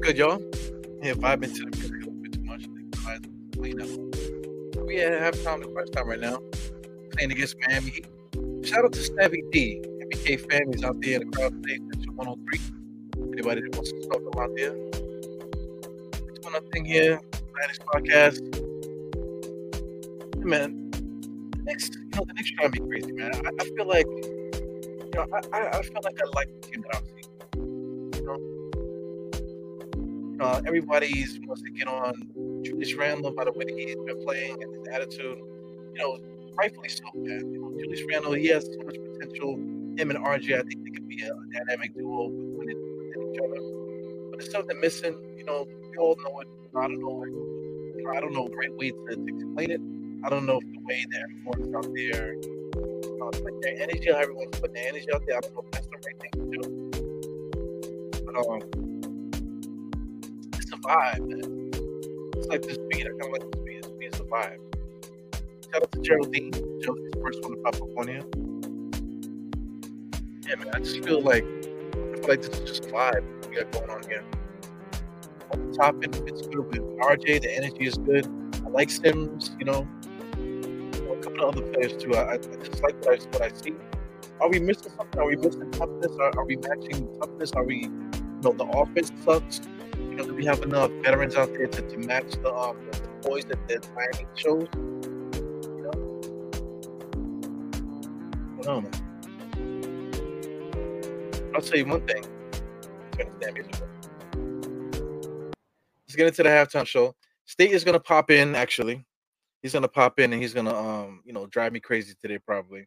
good, y'all? Yeah, vibing to the music a little bit too much. I think clean up. We have time to first time right now. Playing against Miami Heat. Shout out to Snavy D. MBK families out there in the crowd today. Section 103. Anybody that wants to talk about there. Doing our thing here. This podcast. Hey, man. The Knicks trying to be crazy, man. I feel like, you know, I feel like I like the team that I'm seeing. You know, everybody's wants to get on Julius Randle by the way that he's been playing and his attitude. You know, rightfully so, man. You know, Julius Randle, he has so much potential. Him and RJ, I think they could be a dynamic duo within each other. But it's something missing. You know, we all know it. I don't know a great way to explain it. I don't know if the way that everyone's out there, like their energy, how everyone's putting their energy out there, I don't know if that's the right thing to do. But it's a vibe, man. It's like this beat. I kind of like this beat. This beat is a vibe. Shout out to Geraldine. Geraldine's the first one to pop up on here. Yeah, man, I feel like this is just a vibe we got going on here. On the top end, it's good with RJ. The energy is good. I like Sims, you know. A couple of other players too. I just like what I see. Are we missing something? Are we missing toughness? Are we matching toughness? Are we, you know, the offense sucks? You know, do we have enough veterans out there to match the boys that the Miami shows? You know, I don't know. I'll tell you one thing. Let's get into the halftime show. State is gonna pop in actually. He's going to pop in and he's going to, you know, drive me crazy today probably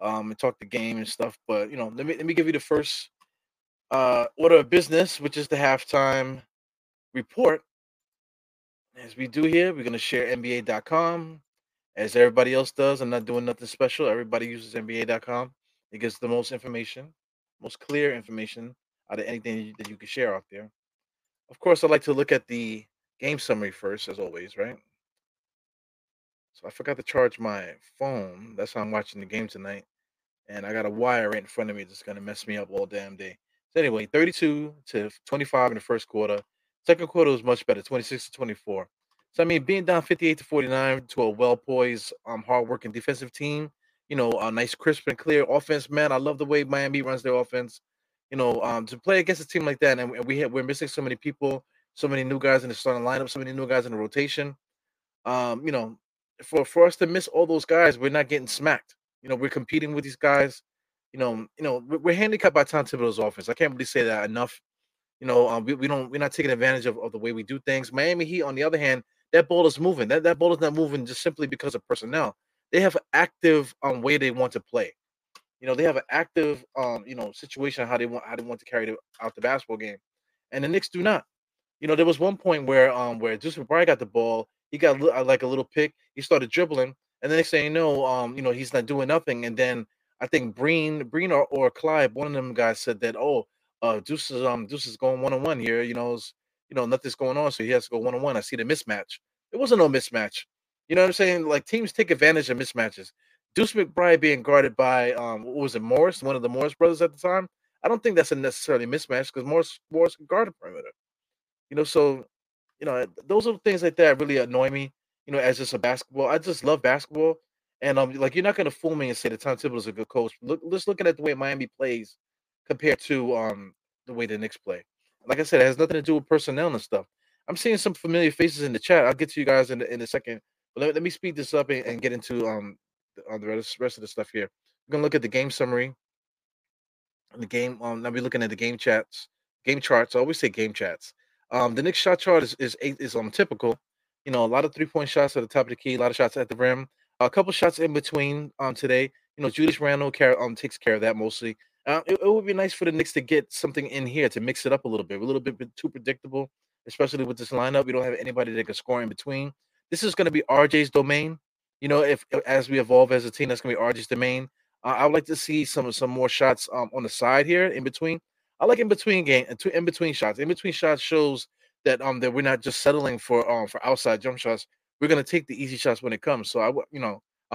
and talk the game and stuff. But, you know, let me give you the first order of business, which is the halftime report. As we do here, we're going to share NBA.com as everybody else does. I'm not doing nothing special. Everybody uses NBA.com. It gets the most information, most clear information out of anything that you can share out there. Of course, I like to look at the game summary first, as always, right? So I forgot to charge my phone. That's how I'm watching the game tonight. And I got a wire right in front of me that's going to mess me up all damn day. So anyway, 32-25 in the first quarter. Second quarter was much better, 26-24. So, I mean, being down 58-49 to a well-poised, hard-working defensive team, you know, a nice, crisp, and clear offense, man. I love the way Miami runs their offense. You know, to play against a team like that, and we're missing so many people, so many new guys in the starting lineup, so many new guys in the rotation, you know, for us to miss all those guys, we're not getting smacked. You know, we're competing with these guys. You know, we're handicapped by Tom Thibodeau's offense. I can't really say that enough. You know, we're not taking advantage of the way we do things. Miami Heat, on the other hand, that ball is moving. That ball is not moving just simply because of personnel. They have an active way they want to play. You know, they have an active you know, situation how they want to carry out the basketball game, and the Knicks do not. You know, there was one point where Deuce McBride got the ball. He got like a little pick. He started dribbling, and the next thing you know, you know, he's not doing nothing. And then I think Breen or Clyde, one of them guys, said that, oh, Deuce is going 1-on-1 here. You know, nothing's going on, so he has to go 1-on-1. I see the mismatch. There wasn't no mismatch. You know what I'm saying? Like, teams take advantage of mismatches. Deuce McBride being guarded by what was it, Morris, one of the Morris brothers at the time. I don't think that's a necessarily mismatch because Morris can guard the perimeter. You know, so. You know, those are things like that really annoy me, you know, as just a basketball. I just love basketball. And, like, you're not going to fool me and say that Tom Thibodeau's a good coach. Just looking at the way Miami plays compared to the way the Knicks play. Like I said, it has nothing to do with personnel and stuff. I'm seeing some familiar faces in the chat. I'll get to you guys in a second. But let me speed this up and get into on the rest of the stuff here. We're going to look at the game summary. And the game. I'll be looking at the game chats. Game charts. I always say game chats. The Knicks shot chart is typical. You know, a lot of three-point shots at the top of the key, a lot of shots at the rim, a couple shots in between today. You know, Julius Randle takes care of that mostly. It would be nice for the Knicks to get something in here to mix it up a little bit. We're a little bit too predictable, especially with this lineup. We don't have anybody that can score in between. This is going to be RJ's domain. You know, as we evolve as a team, that's going to be RJ's domain. I would like to see some more shots on the side here in between. I like in between shots. In between shots shows that we're not just settling for outside jump shots. We're gonna take the easy shots when it comes. So I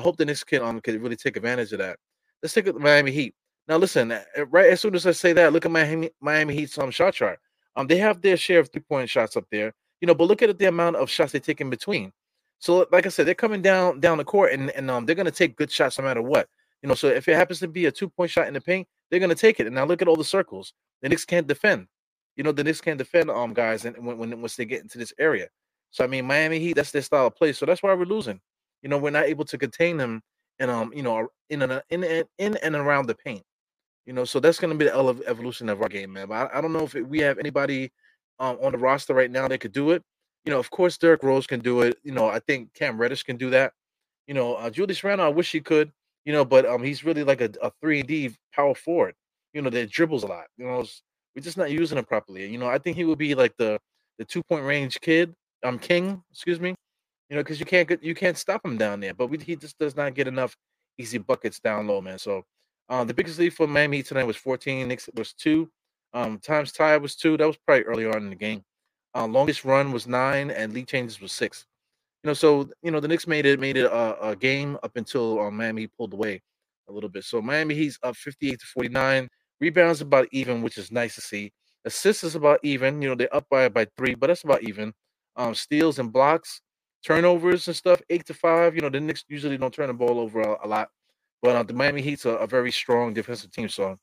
hope the Knicks can really take advantage of that. Let's take the Miami Heat now. Listen, right as soon as I say that, look at Miami Heat's shot chart. They have their share of three-point shots up there, you know, but look at the amount of shots they take in between. So, like I said, they're coming down the court, and they're going to take good shots no matter what. You know, so if it happens to be a two-point shot in the paint, they're going to take it. And now look at all the circles. The Knicks can't defend. You know, the Knicks can't defend guys and once they get into this area. So, I mean, Miami Heat, that's their style of play. So that's why we're losing. You know, we're not able to contain them and, you know, in and around the paint. You know, so that's going to be the evolution of our game, man. But I don't know if we have anybody on the roster right now that could do it. You know, of course, Derrick Rose can do it. You know, I think Cam Reddish can do that. You know, Julius Randle, I wish he could. You know, but he's really like a 3D power forward. You know, that dribbles a lot. You know, we're just not using him properly. You know, I think he would be like the two-point range kid, king, excuse me. You know, because you can't stop him down there. But he just does not get enough easy buckets down low, man. So. The biggest lead for Miami tonight was 14. Knicks was 2. Times tie was 2. That was probably earlier on in the game. Longest run was 9, and lead changes was 6. You know, so you know the Knicks made it a game up until Miami pulled away a little bit. So Miami Heat's up 58 to 49. Rebounds about even, which is nice to see. Assists is about even. You know they're up by 3, but that's about even. Steals and blocks, turnovers and stuff 8 to 5. You know the Knicks usually don't turn the ball over a lot. But the Miami Heat's a very strong defensive team, so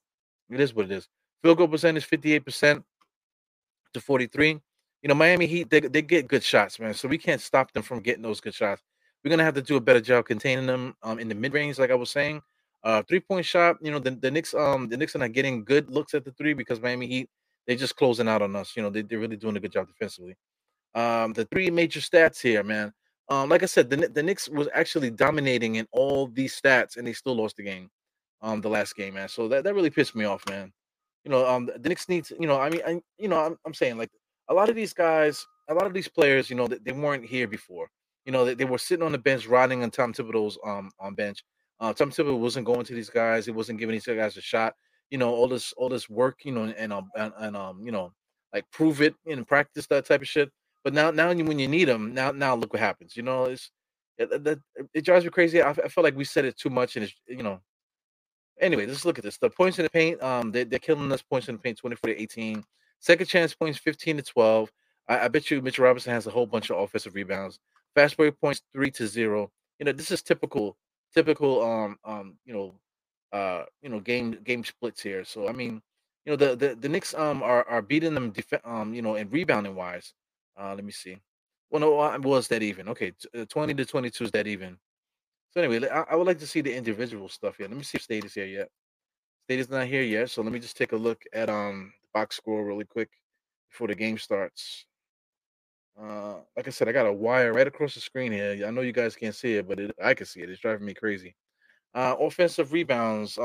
it is what it is. Field goal percentage 58% to 43%. You know, Miami Heat, they get good shots, man, so we can't stop them from getting those good shots. We're going to have to do a better job containing them in the mid-range, like I was saying. Three-point shot, you know, the Knicks are not getting good looks at the three because Miami Heat, they're just closing out on us. You know, they're really doing a good job defensively. The three major stats here, man. Like I said, the Knicks was actually dominating in all these stats, and they still lost the game, the last game, man. So that really pissed me off, man. You know, the Knicks needs, you know, I mean, you know, I'm saying like a lot of these guys, a lot of these players, you know, they weren't here before. You know, they were sitting on the bench, riding on Tom Thibodeau's on bench. Tom Thibodeau wasn't going to these guys; he wasn't giving these guys a shot. You know, all this work, you know, and you know, like prove it in practice, that type of shit. But now when you need them, now look what happens. You know, it drives me crazy. I feel like we said it too much, and it's, you know. Anyway, let's look at this. The points in the paint, they're killing us. Points in the paint, 24 to 18. Second chance points, 15 to 12. I bet you Mitchell Robinson has a whole bunch of offensive rebounds. Fast break points, 3 to 0. You know, this is typical. You know, game splits here. So I mean, you know, the Knicks are beating them you know, in rebounding wise. Let me see. Well, no, was that even? Okay, 20 to 22 is that even. So anyway, I would like to see the individual stuff here. Let me see if State is here yet. State is not here yet, so let me just take a look at the box score really quick before the game starts. Like I said, I got a wire right across the screen here. I know you guys can't see it, but I can see it. It's driving me crazy. Offensive rebounds.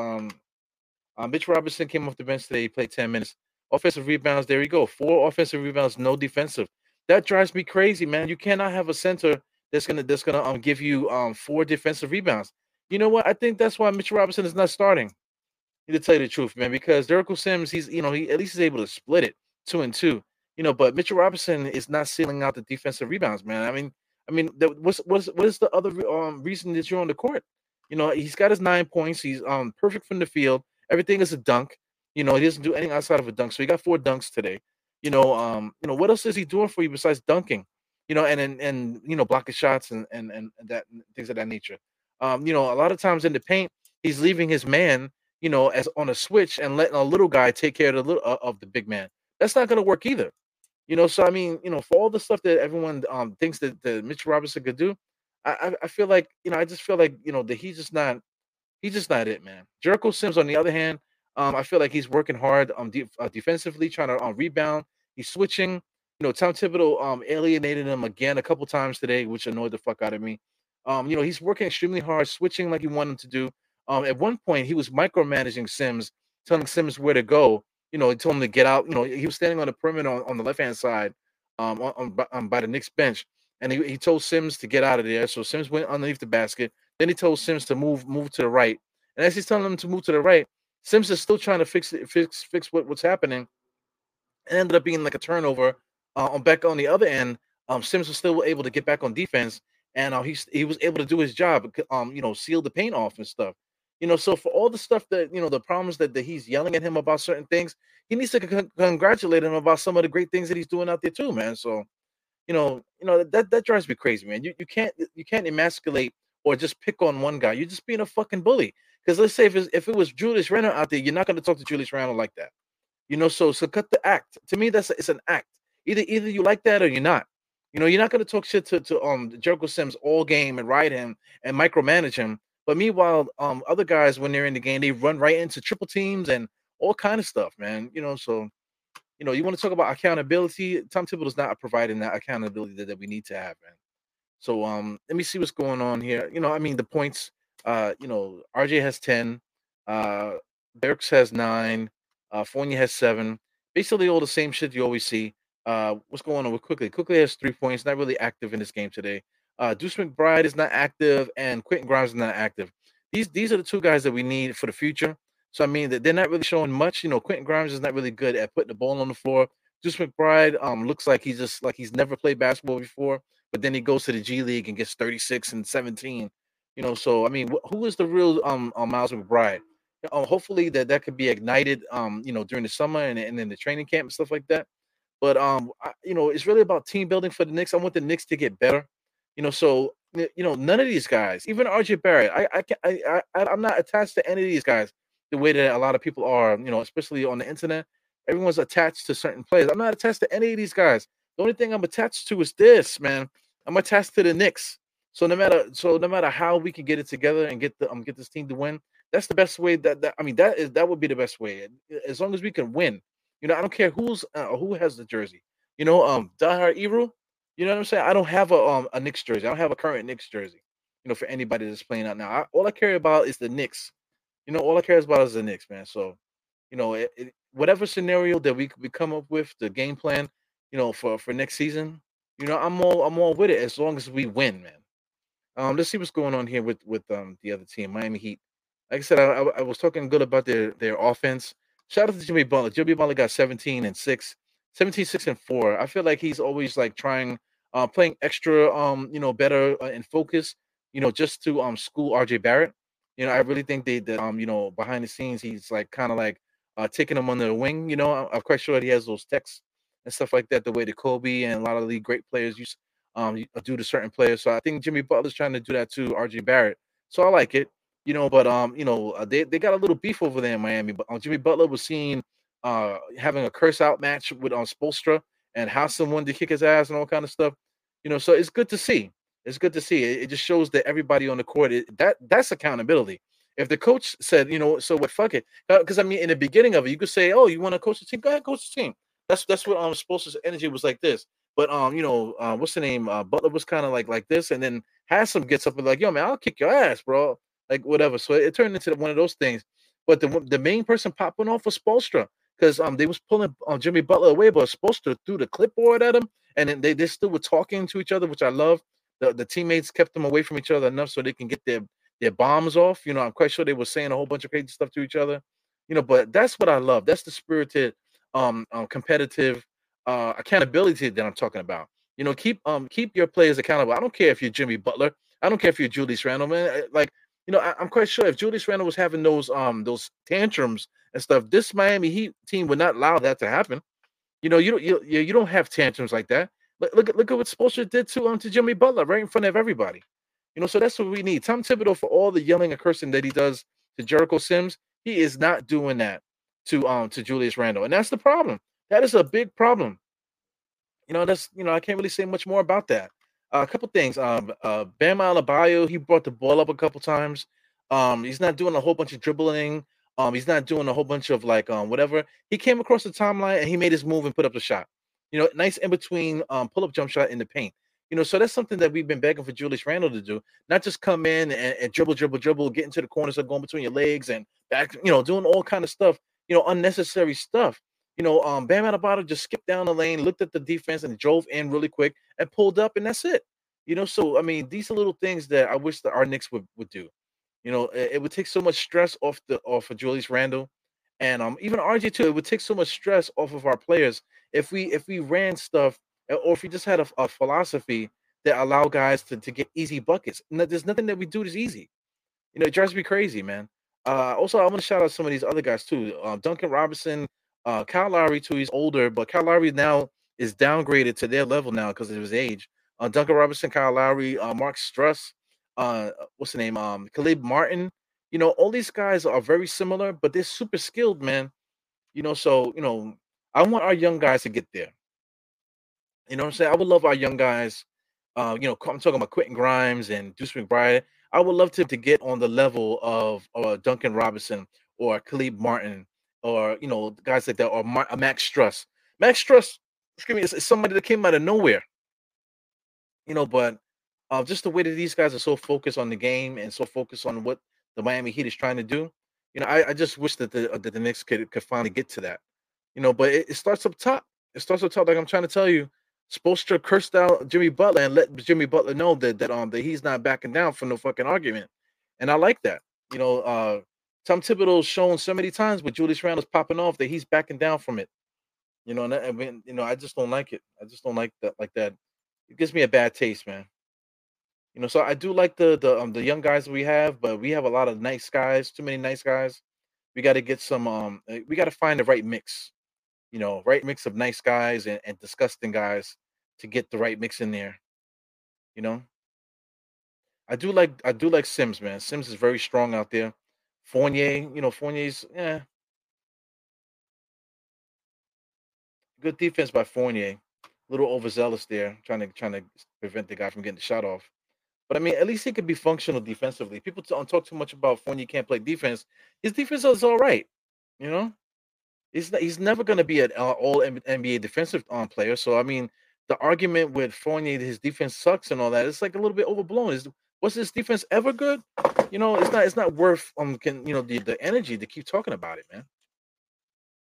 Mitch Robinson came off the bench today. He played 10 minutes. Offensive rebounds. There we go. 4 offensive rebounds, no defensive. That drives me crazy, man. You cannot have a center that's gonna give you 4 defensive rebounds. You know what? I think that's why Mitchell Robinson is not starting. To tell you the truth, man, because Jericho Sims, he's, you know, he at least is able to split it 2 and 2, you know. But Mitchell Robinson is not sealing out the defensive rebounds, man. I mean, what is the other reason that you're on the court? You know, he's got his 9 points. He's perfect from the field. Everything is a dunk. You know, he doesn't do anything outside of a dunk. So he got 4 dunks today. You know, what else is he doing for you besides dunking? You know, and you know, blocking shots and that things of that nature. You know, a lot of times in the paint, he's leaving his man, you know, as on a switch and letting a little guy take care of the big man. That's not going to work either. You know, so I mean, you know, for all the stuff that everyone thinks that Mitchell Robinson could do, I feel like, you know, I just feel like, you know, that he's just not it, man. Jericho Sims, on the other hand. I feel like he's working hard defensively, trying to rebound. He's switching. You know, Tom Thibodeau alienated him again a couple times today, which annoyed the fuck out of me. You know, he's working extremely hard, switching like he wanted him to do. At one point, he was micromanaging Sims, telling Sims where to go. You know, he told him to get out. You know, he was standing on the perimeter on the left-hand side by the Knicks bench, and he told Sims to get out of there. So Sims went underneath the basket. Then he told Sims to move to the right. And as he's telling him to move to the right, Sims is still trying to fix what's happening. It ended up being like a turnover. Back on the other end, Sims was still able to get back on defense, and he was able to do his job. You know, seal the paint off and stuff. You know, so for all the stuff that, you know, the problems that, he's yelling at him about certain things, he needs to congratulate him about some of the great things that he's doing out there too, man. So, you know, that drives me crazy, man. You can't emasculate or just pick on one guy. You're just being a fucking bully. Because let's say if it was Julius Randle out there, you're not going to talk to Julius Randle like that. You know, so cut the act. To me, it's an act. Either you like that or you're not. You know, you're not going to talk shit to Jericho Sims all game and ride him and micromanage him. But meanwhile, other guys, when they're in the game, they run right into triple teams and all kind of stuff, man. You know, so, you know, you want to talk about accountability. Tom Thibodeau's not providing that accountability that we need to have, man. So let me see what's going on here. You know, I mean, the points, you know, RJ has 10. Burks has 9. Fournier has 7. Basically all the same shit you always see. What's going on with Quickley? Quickley has 3 points. Not really active in this game today. Deuce McBride is not active, and Quentin Grimes is not active. These are the two guys that we need for the future. So, I mean, they're not really showing much. You know, Quentin Grimes is not really good at putting the ball on the floor. Deuce McBride looks like he's never played basketball before, but then he goes to the G League and gets 36 and 17. You know, so, I mean, who is the real Miles McBride? Hopefully that could be ignited, you know, during the summer and in the training camp and stuff like that. But, you know, it's really about team building for the Knicks. I want the Knicks to get better. You know, so, you know, none of these guys, even RJ Barrett, I'm not attached to any of these guys the way that a lot of people are, you know, especially on the internet. Everyone's attached to certain players. I'm not attached to any of these guys. The only thing I'm attached to is this, man. I'm attached to the Knicks. So no matter how we can get it together and get this team to win, that's the best way that would be the best way. As long as we can win, you know, I don't care who has the jersey, you know, Dahar Iru. You know what I'm saying? I don't have a Knicks jersey. I don't have a current Knicks jersey, you know, for anybody that's playing out now. All I care about is the Knicks. You know, all I care about is the Knicks, man. So, you know, whatever scenario that we come up with, the game plan, you know, for next season, you know, I'm all with it as long as we win, man. Let's see what's going on here with the other team, Miami Heat. Like I said, I was talking good about their offense. Shout out to Jimmy Butler. Jimmy Butler got 17, 6, and 4. I feel like he's always like trying. Playing extra, you know, better and focus, you know, just to school RJ Barrett. You know, I really think that you know, behind the scenes, he's like kind of like taking him under the wing. You know, I'm quite sure that he has those texts and stuff like that, the way that Kobe and a lot of the great players used do to certain players. So I think Jimmy Butler's trying to do that to RJ Barrett. So I like it, you know. But you know, they got a little beef over there in Miami. But Jimmy Butler was seen having a curse out match with Spoelstra. And how someone to kick his ass and all kind of stuff, you know. So it's good to see. It's good to see. It just shows that everybody on the court that's accountability. If the coach said, you know, so what? Fuck it. Because I mean, in the beginning of it, you could say, oh, you want to coach the team? Go ahead, coach the team. That's what Spoelstra's energy was like this. But you know, what's the name? Butler was kind of like this, and then Hassam gets up and like, yo, man, I'll kick your ass, bro. Like whatever. So it turned into one of those things. But the main person popping off was Spoelstra. Because they was pulling Jimmy Butler away, but Spoelstra threw the clipboard at him, and then they still were talking to each other, which I love. The teammates kept them away from each other enough so they can get their bombs off. You know, I'm quite sure they were saying a whole bunch of crazy stuff to each other. You know, but that's what I love. That's the spirited, competitive accountability that I'm talking about. You know, keep your players accountable. I don't care if you're Jimmy Butler. I don't care if you're Julius Randle, man. Like, you know, I'm quite sure if Julius Randle was having those tantrums and stuff, this Miami Heat team would not allow that to happen. You know, you don't have tantrums like that. Look at what Spoelstra did to Jimmy Butler right in front of everybody. You know, so that's what we need. Tom Thibodeau, for all the yelling and cursing that he does to Jericho Sims, he is not doing that to Julius Randle, and that's the problem. That is a big problem. You know, I can't really say much more about that. A couple things. Bam Adebayo, he brought the ball up a couple times. He's not doing a whole bunch of dribbling. He's not doing a whole bunch of like whatever. He came across the timeline and he made his move and put up the shot. You know, nice in between pull-up jump shot in the paint. You know, so that's something that we've been begging for Julius Randle to do. Not just come in and dribble, get into the corners and going between your legs and back. You know, doing all kind of stuff. You know, unnecessary stuff. You know, Bam Adebayo just skipped down the lane, looked at the defense, and drove in really quick and pulled up, and that's it. You know, so, I mean, these are little things that I wish that our Knicks would do. You know, it would take so much stress off of Julius Randle and even RJ, too. It would take so much stress off of our players if we ran stuff or if we just had a philosophy that allowed guys to get easy buckets. There's nothing that we do that's easy. You know, it drives me crazy, man. Also, I want to shout out some of these other guys too. Duncan Robinson, Kyle Lowry too. He's older, but Kyle Lowry now is downgraded to their level now because of his age. Duncan Robinson, Kyle Lowry, Mark Struss, what's the name? Caleb Martin. You know, all these guys are very similar, but they're super skilled, man. You know, so, you know, I want our young guys to get there. You know what I'm saying? I would love our young guys. You know, I'm talking about Quentin Grimes and Deuce McBride. I would love to get on the level of Duncan Robinson or Caleb Martin or, you know, guys like that, or Max Struss. Max Struss, excuse me, is somebody that came out of nowhere. You know, but just the way that these guys are so focused on the game and so focused on what the Miami Heat is trying to do, you know, I just wish that the Knicks could finally get to that. You know, but it starts up top. It starts up top. Like I'm trying to tell you, Spoelstra cursed out Jimmy Butler and let Jimmy Butler know that he's not backing down for no fucking argument. And I like that. You know, Tom Thibodeau's shown so many times with Julius Randle's popping off that he's backing down from it. You know, and I mean, you know, I just don't like it. I just don't like that. Like that, it gives me a bad taste, man. You know, so I do like the young guys that we have, but we have a lot of nice guys. Too many nice guys. We got to get some. We got to find the right mix. You know, right mix of nice guys and disgusting guys to get the right mix in there. You know, I do like Sims, man. Sims is very strong out there. Fournier, you know, Fournier's good defense by Fournier. A little overzealous there, trying to prevent the guy from getting the shot off. But I mean, at least he could be functional defensively. People don't talk too much about Fournier can't play defense. His defense is all right, you know. He's never going to be an all NBA defensive player. So, I mean, the argument with Fournier, his defense sucks and all that, it's like a little bit overblown. Was his defense ever good? You know, it's not worth the energy to keep talking about it, man.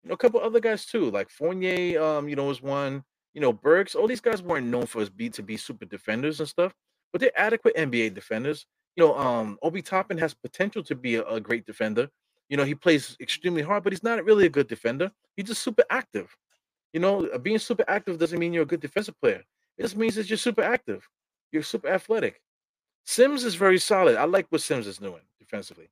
You know, a couple other guys too, like Fournier, you know, was one. You know, Burks. All these guys weren't known for to be super defenders and stuff, but they're adequate NBA defenders. You know, Obi Toppin has potential to be a great defender. You know, he plays extremely hard, but he's not really a good defender. He's just super active. You know, being super active doesn't mean you're a good defensive player. It just means that you're super active. You're super athletic. Sims is very solid. I like what Sims is doing defensively.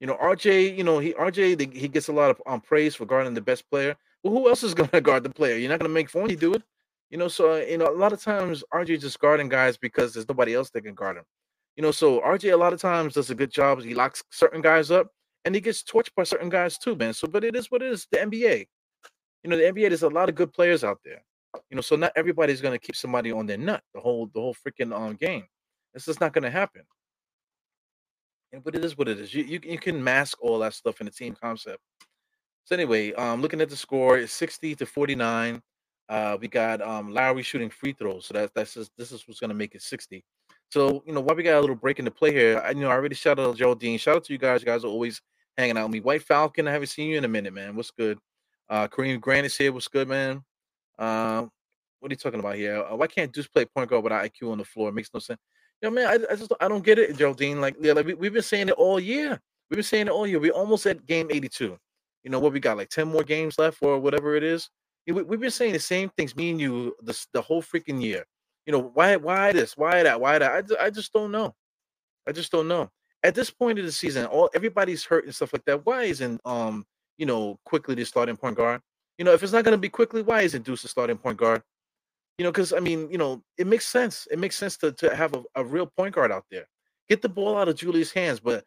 You know, RJ, you know, he gets a lot of praise for guarding the best player. Well, who else is going to guard the player? You're not going to make Fournier do it. You know, so, you know, a lot of times RJ just guarding guys because there's nobody else that can guard him. You know, so RJ a lot of times does a good job. He locks certain guys up. And he gets torched by certain guys too, man. So, but it is what it is. The NBA, you know, the NBA, there's a lot of good players out there. You know, so not everybody's going to keep somebody on their nut the whole freaking game. It's just not going to happen. And, but it is what it is. You can mask all that stuff in the team concept. So anyway, looking at the score, it's 60-49. We got Lowry shooting free throws. So this is what's going to make it 60. So, you know, while we got a little break in the play here, I already shout out Geraldine. Shout out to you guys. You guys are always hanging out with me. White Falcon, I haven't seen you in a minute, man. What's good? Kareem Grant is here. What's good, man? What are you talking about here? Why can't Deuce play point guard without IQ on the floor? It makes no sense. You know, man, I don't get it, Geraldine. Like, yeah, like we've been saying it all year. We've been saying it all year. We're almost at game 82. You know what? We got like 10 more games left or whatever it is. We've been saying the same things, me and you, the whole freaking year. You know, why this? Why that? Why that? I just don't know. I just don't know. At this point of the season, everybody's hurt and stuff like that. Why isn't you know, Quickley the starting point guard? You know, if it's not gonna be Quickley, why isn't Deuce the starting point guard? You know, because I mean, you know, it makes sense. It makes sense to have a real point guard out there. Get the ball out of Julius' hands, but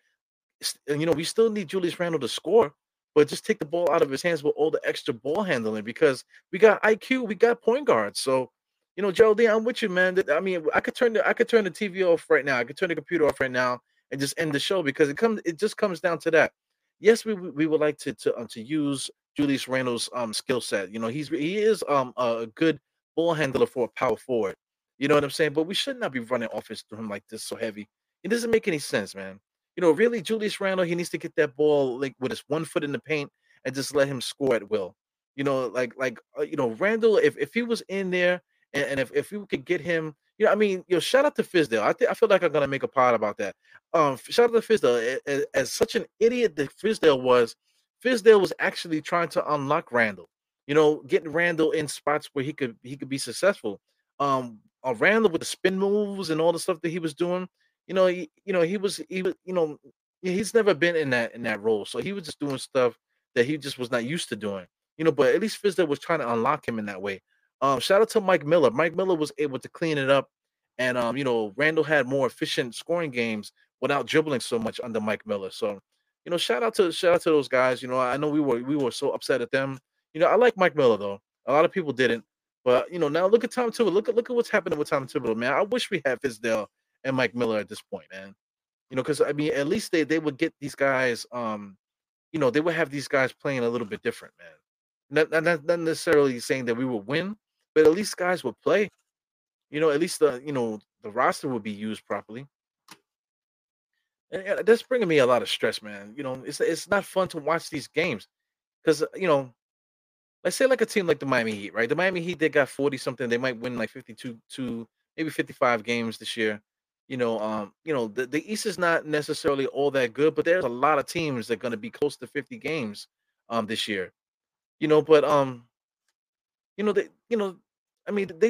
you know, we still need Julius Randle to score, but just take the ball out of his hands with all the extra ball handling because we got IQ, we got point guards. So, you know, Geraldine, I'm with you, man. I mean, I could turn the TV off right now. I could turn the computer off right now and just end the show because it just comes down to that. Yes, we would like to use Julius Randle's skill set. You know, he is a good ball handler for a power forward. You know what I'm saying? But we should not be running offense to him like this so heavy. It doesn't make any sense, man. You know, really, Julius Randle, he needs to get that ball like with his one foot in the paint and just let him score at will. You know, you know, Randle, if he was in there. And if we could get him, you know, I mean, you know, shout out to Fizdale. I feel like I'm gonna make a pod about that. Shout out to Fizdale. As such an idiot that Fizdale was actually trying to unlock Randle. You know, getting Randle in spots where he could be successful. Randle with the spin moves and all the stuff that he was doing. You know, he was you know Yeah, he's never been in that role. So he was just doing stuff that he just was not used to doing. You know, but at least Fizdale was trying to unlock him in that way. Shout out to Mike Miller. Mike Miller was able to clean it up. And, you know, Randle had more efficient scoring games without dribbling so much under Mike Miller. So, you know, shout out to those guys. You know, I know we were so upset at them. You know, I like Mike Miller, though. A lot of people didn't. But, you know, now look at Tom Thibodeau. Look at what's happening with Tom Thibodeau, man. I wish we had Fizdale and Mike Miller at this point, man. You know, because, I mean, at least they would get these guys, you know, they would have these guys playing a little bit different, man. Not necessarily saying that we would win, but at least guys would play. You know, at least the roster would be used properly. And that's bringing me a lot of stress, man. You know, it's not fun to watch these games because, you know, let's say like a team like the Miami Heat, right? The Miami Heat, they got 40-something. They might win like 52 to maybe 55 games this year. You know, the East is not necessarily all that good, but there's a lot of teams that are going to be close to 50 games this year. You know, but you know, they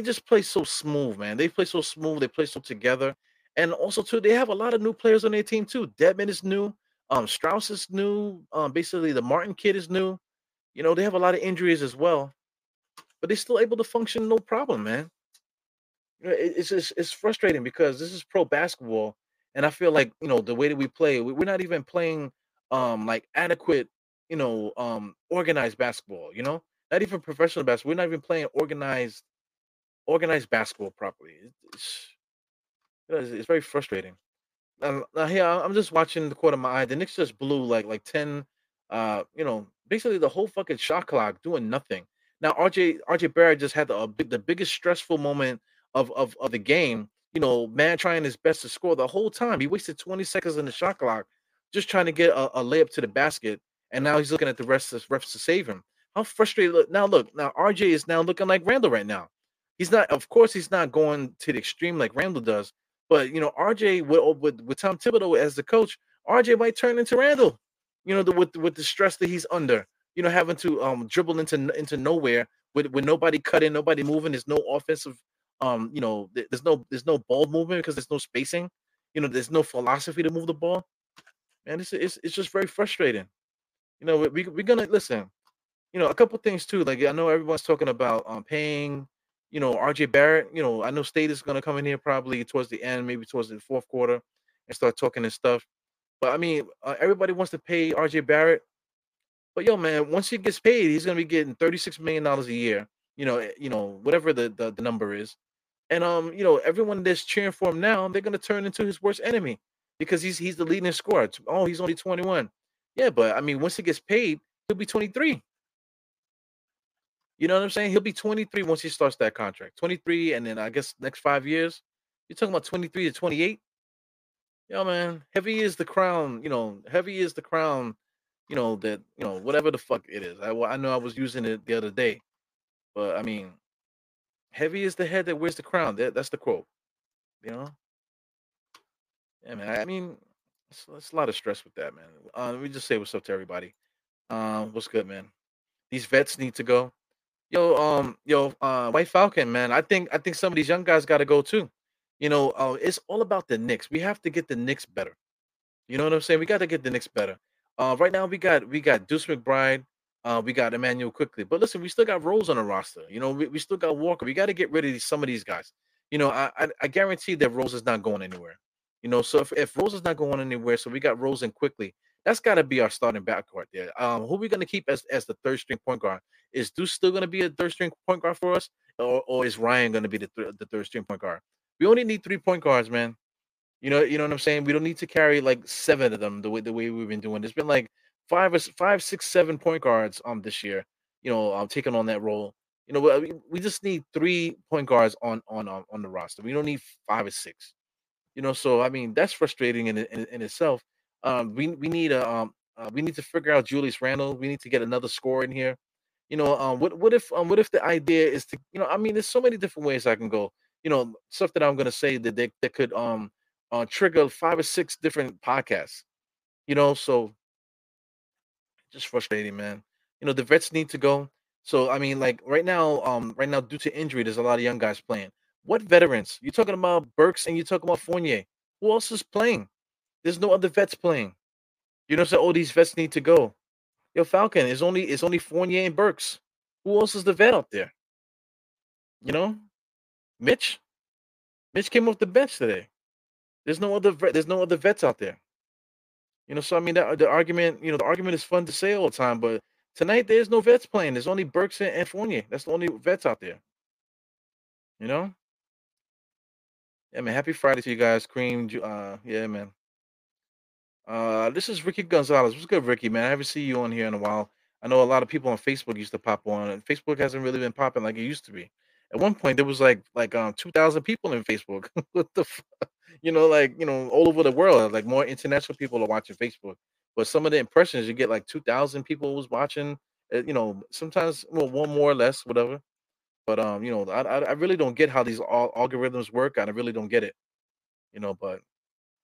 just play so smooth, man. They play so smooth. They play so together, and also too, they have a lot of new players on their team too. Dedman is new. Strauss is new. Basically, the Martin kid is new. You know, they have a lot of injuries as well, but they're still able to function no problem, man. You know, it's frustrating because this is pro basketball, and I feel like, you know, the way that we play, we're not even playing like adequate, you know, organized basketball, you know, not even professional basketball. We're not even playing organized basketball properly. It's very frustrating. Now here, I'm just watching the corner of my eye. The Knicks just blew like 10, you know, basically the whole fucking shot clock doing nothing. Now RJ Barrett just had the biggest stressful moment of the game. You know, man trying his best to score the whole time. He wasted 20 seconds on the shot clock just trying to get a layup to the basket. And now he's looking at the rest of the refs to save him. How frustrated. Now RJ is now looking like Randle right now. He's not, of course, he's not going to the extreme like Randle does. But, you know, RJ, with Tom Thibodeau as the coach, RJ might turn into Randle, you know, with the stress that he's under. You know, having to dribble into nowhere with nobody cutting, nobody moving. There's no offensive, you know, there's no ball movement because there's no spacing. You know, there's no philosophy to move the ball. Man, it's just very frustrating. You know, we're going to listen, you know, a couple things too. Like, I know everyone's talking about paying, you know, RJ Barrett. You know, I know State is going to come in here probably towards the end, maybe towards the fourth quarter and start talking and stuff. But, I mean, everybody wants to pay RJ Barrett. But, yo, man, once he gets paid, he's going to be getting $36 million a year, you know, whatever the number is. And, you know, everyone that's cheering for him now, they're going to turn into his worst enemy because he's the leading scorer. Oh, he's only 21. Yeah, but, I mean, once he gets paid, he'll be 23. You know what I'm saying? He'll be 23 once he starts that contract. 23, and then I guess next 5 years. You're talking about 23 to 28? Yo, man, heavy is the crown, you know, that, you know, whatever the fuck it is. I know I was using it the other day. But, I mean, heavy is the head that wears the crown. That's the quote, you know? Yeah, man, I mean... It's a lot of stress with that, man. Let me just say what's up to everybody. What's good, man? These vets need to go. Yo, White Falcon, man. I think some of these young guys got to go too. You know, it's all about the Knicks. We have to get the Knicks better. You know what I'm saying? We got to get the Knicks better. Right now we got Deuce McBride. We got Immanuel Quickley. But listen, we still got Rose on the roster. You know, we still got Walker. We got to get rid of some of these guys. You know, I guarantee that Rose is not going anywhere. You know, so if Rose is not going anywhere, so we got Rose and Quickley. That's got to be our starting backcourt there. Who are we going to keep as the third-string point guard? Is Deuce still going to be a third-string point guard for us, or is Ryan going to be the third-string point guard? We only need 3 point guards, man. You know what I'm saying? We don't need to carry, like, 7 of them the way we've been doing. There's been, like, 5, 6, 7 point guards this year, you know, taking on that role. You know, we just need 3 point guards on the roster. We don't need 5 or 6. You know, so I mean that's frustrating in itself. We need to figure out Julius Randle. We need to get another scorer in here. You know, what if the idea is to, you know, I mean, there's so many different ways I can go. You know, stuff that I'm gonna say that could trigger 5 or 6 different podcasts. You know, so just frustrating, man. You know, the vets need to go. So I mean, like right now due to injury, there's a lot of young guys playing. What veterans? You're talking about Burks and you're talking about Fournier. Who else is playing? There's no other vets playing. You don't say all these vets need to go. Yo, Falcon, it's only Fournier and Burks. Who else is the vet out there? You know, Mitch came off the bench today. There's no other vets out there. You know, so I mean that the argument is fun to say all the time, but tonight there's no vets playing. There's only Burks and Fournier. That's the only vets out there. You know. Yeah, man. Happy Friday to you guys, Cream. Yeah, man. This is Ricky Gonzalez. What's good, Ricky? Man, I haven't seen you on here in a while. I know a lot of people on Facebook used to pop on, and Facebook hasn't really been popping like it used to be. At one point, there was like 2,000 people in Facebook. What the fuck? All over the world, like more international people are watching Facebook. But some of the impressions you get, like 2,000 people was watching. Sometimes one more or less, whatever. But I really don't get how these algorithms work. I really don't get it. But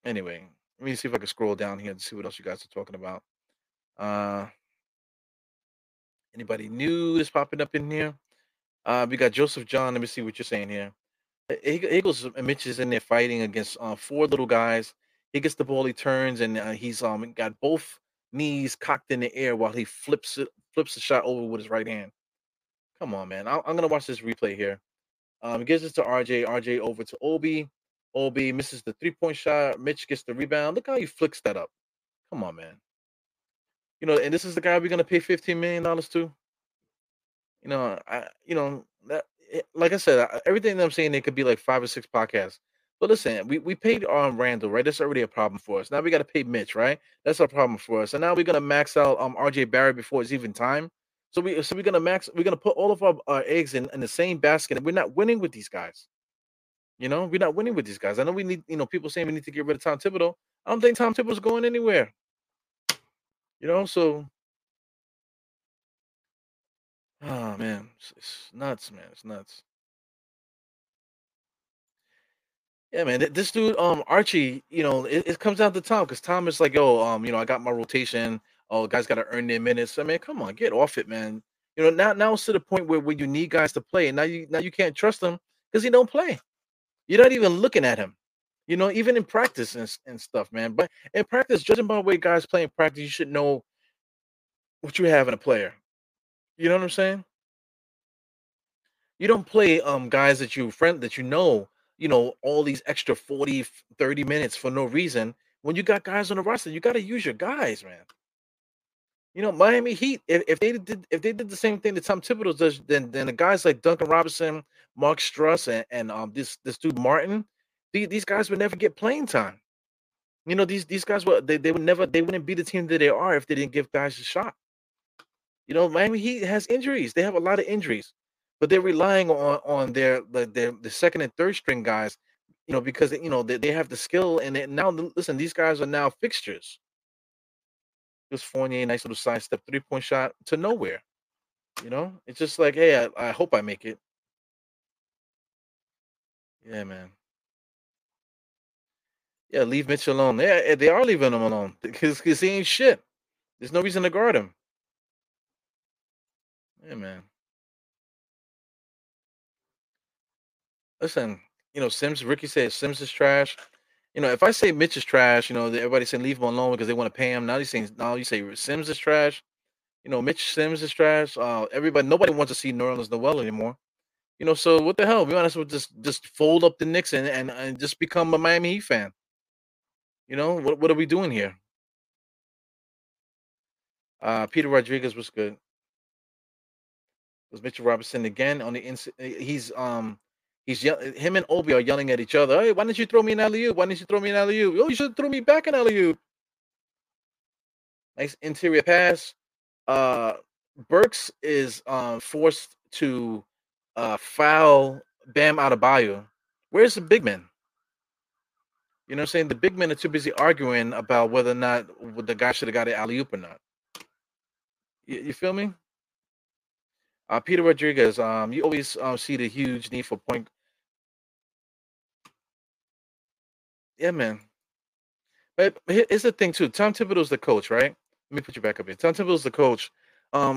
anyway, let me see if I can scroll down here and see what else you guys are talking about. Anybody new is popping up in here? We got Joseph John. Let me see what you're saying here. Eagles and Mitch is in there fighting against four little guys. He gets the ball, he turns, and he's got both knees cocked in the air while he flips the shot over with his right hand. Come on, man. I'm going to watch this replay here. Gives it to RJ. RJ over to Obi. Obi misses the three-point shot. Mitch gets the rebound. Look how he flicks that up. Come on, man. And this is the guy we're going to pay $15 million to. Like I said, everything that I'm saying, it could be like 5 or 6 podcasts. But listen, we paid Randall, right? That's already a problem for us. Now we got to pay Mitch, right? That's a problem for us. And now we're going to max out RJ Barrett before it's even time. So we're going to put all of our eggs in the same basket, and we're not winning with these guys. We're not winning with these guys. I know we need, people saying we need to get rid of Tom Thibodeau. I don't think Tom Thibodeau's going anywhere. So oh man, it's nuts, man. It's nuts. Yeah, man. This dude, Archie, it comes down to Tom, because Tom is like, yo, I got my rotation. Oh, guys got to earn their minutes. I mean, come on, get off it, man. Now it's to the point where you need guys to play, and now you can't trust them because he don't play. You're not even looking at him, even in practice and stuff, man. But in practice, judging by the way guys play in practice, you should know what you have in a player. You know what I'm saying? You don't play guys that all these extra 40, 30 minutes for no reason. When you got guys on the roster, you got to use your guys, man. Miami Heat, if they did the same thing that Tom Thibodeau does, then the guys like Duncan Robinson, Mark Struss, and this dude Martin, these guys would never get playing time. These guys wouldn't be the team that they are if they didn't give guys a shot. Miami Heat has injuries. They have a lot of injuries, but they're relying on their second and third string guys, because they have the skill, and now listen, these guys are now fixtures. Just Fournier, nice little sidestep, three-point shot to nowhere. It's just like, hey, I hope I make it. Yeah, man. Yeah, leave Mitch alone. Yeah, they are leaving him alone because he ain't shit. There's no reason to guard him. Yeah, man. Listen, Sims, Ricky said Sims is trash. If I say Mitch is trash, everybody's saying leave him alone because they want to pay him. Now you say Sims is trash. Mitch Sims is trash. Nobody wants to see New Orleans Noel anymore. So what the hell? We might as well just fold up the Knicks and just become a Miami Heat fan. What are we doing here? Peter Rodriguez was good. It was Mitchell Robinson again on the inside. He's him and Obi are yelling at each other. Hey, why didn't you throw me an alley-oop? Why didn't you throw me an alley-oop? Oh, you should throw me back an alley-oop. Nice interior pass. Burks is forced to foul Bam Adebayo. Where's the big men? You know what I'm saying? The big men are too busy arguing about whether or not the guy should have got an alley-oop or not. You feel me? Peter Rodriguez, you always see the huge need for point. Yeah, man. But here's the thing, too. Tom Thibodeau's the coach, right? Let me put you back up here. Tom Thibodeau's the coach.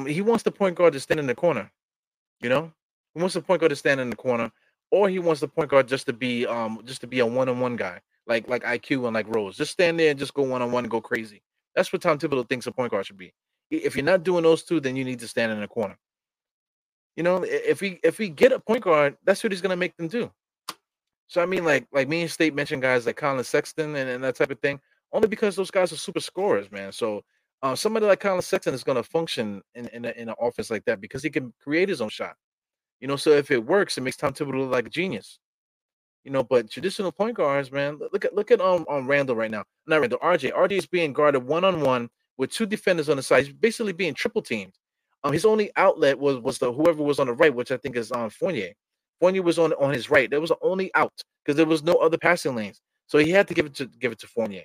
He wants the point guard to stand in the corner. He wants the point guard to stand in the corner, or he wants the point guard just to be a one-on-one guy, like IQ and like Rose. Just stand there and just go one-on-one and go crazy. That's what Tom Thibodeau thinks a point guard should be. If you're not doing those two, then you need to stand in the corner. You know, if we get a point guard, that's what he's going to make them do. So, I mean, like me and State mentioned guys like Colin Sexton and that type of thing, only because those guys are super scorers, man. So somebody like Colin Sexton is going to function in an offense like that because he can create his own shot. You know, so if it works, it makes Tom Thibodeau look like a genius. You know, but traditional point guards, man, look at on Randle right now. Not Randle, RJ. RJ is being guarded one-on-one with two defenders on the side. He's basically being triple teamed. His only outlet was the whoever was on the right, which I think is Fournier. Fournier was on his right. That was the only out because there was no other passing lanes. So he had to give it to Fournier.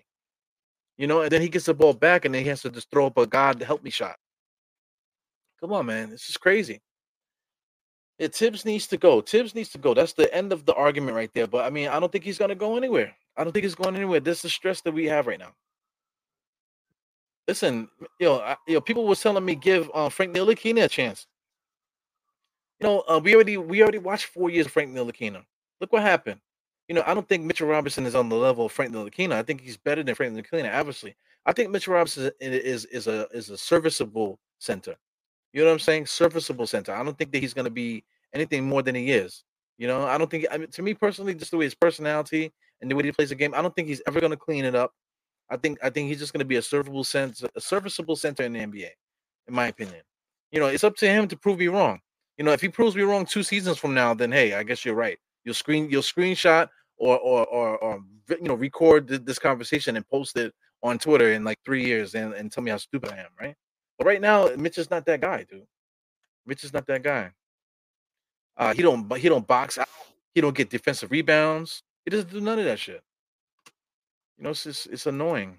You know, and then he gets the ball back and then he has to just throw up a God help me shot. Come on, man. This is crazy. Yeah, Tibbs needs to go. Tibbs needs to go. That's the end of the argument right there. But, I mean, I don't think he's going to go anywhere. I don't think he's going anywhere. This is the stress that we have right now. Listen, people was telling me give Frank Ntilikina a chance. You know, we already watched 4 years of Frank Ntilikina. Look what happened. You know, I don't think Mitchell Robinson is on the level of Frank Ntilikina. I think he's better than Frank Ntilikina, obviously. I think Mitchell Robinson is a serviceable center. You know what I'm saying? Serviceable center. I don't think that he's going to be anything more than he is. You know, I don't think. I mean, to me personally, just the way his personality and the way he plays the game, I don't think he's ever going to clean it up. I think he's just going to be a serviceable center in the NBA, in my opinion. You know, it's up to him to prove me wrong. You know, if he proves me wrong 2 seasons from now, then hey, I guess you're right. You'll screenshot or you know, record this conversation and post it on Twitter in like 3 years and tell me how stupid I am, right? But right now, Mitch is not that guy, dude. Mitch is not that guy. He don't box out. He don't get defensive rebounds. He doesn't do none of that shit. You know, it's annoying.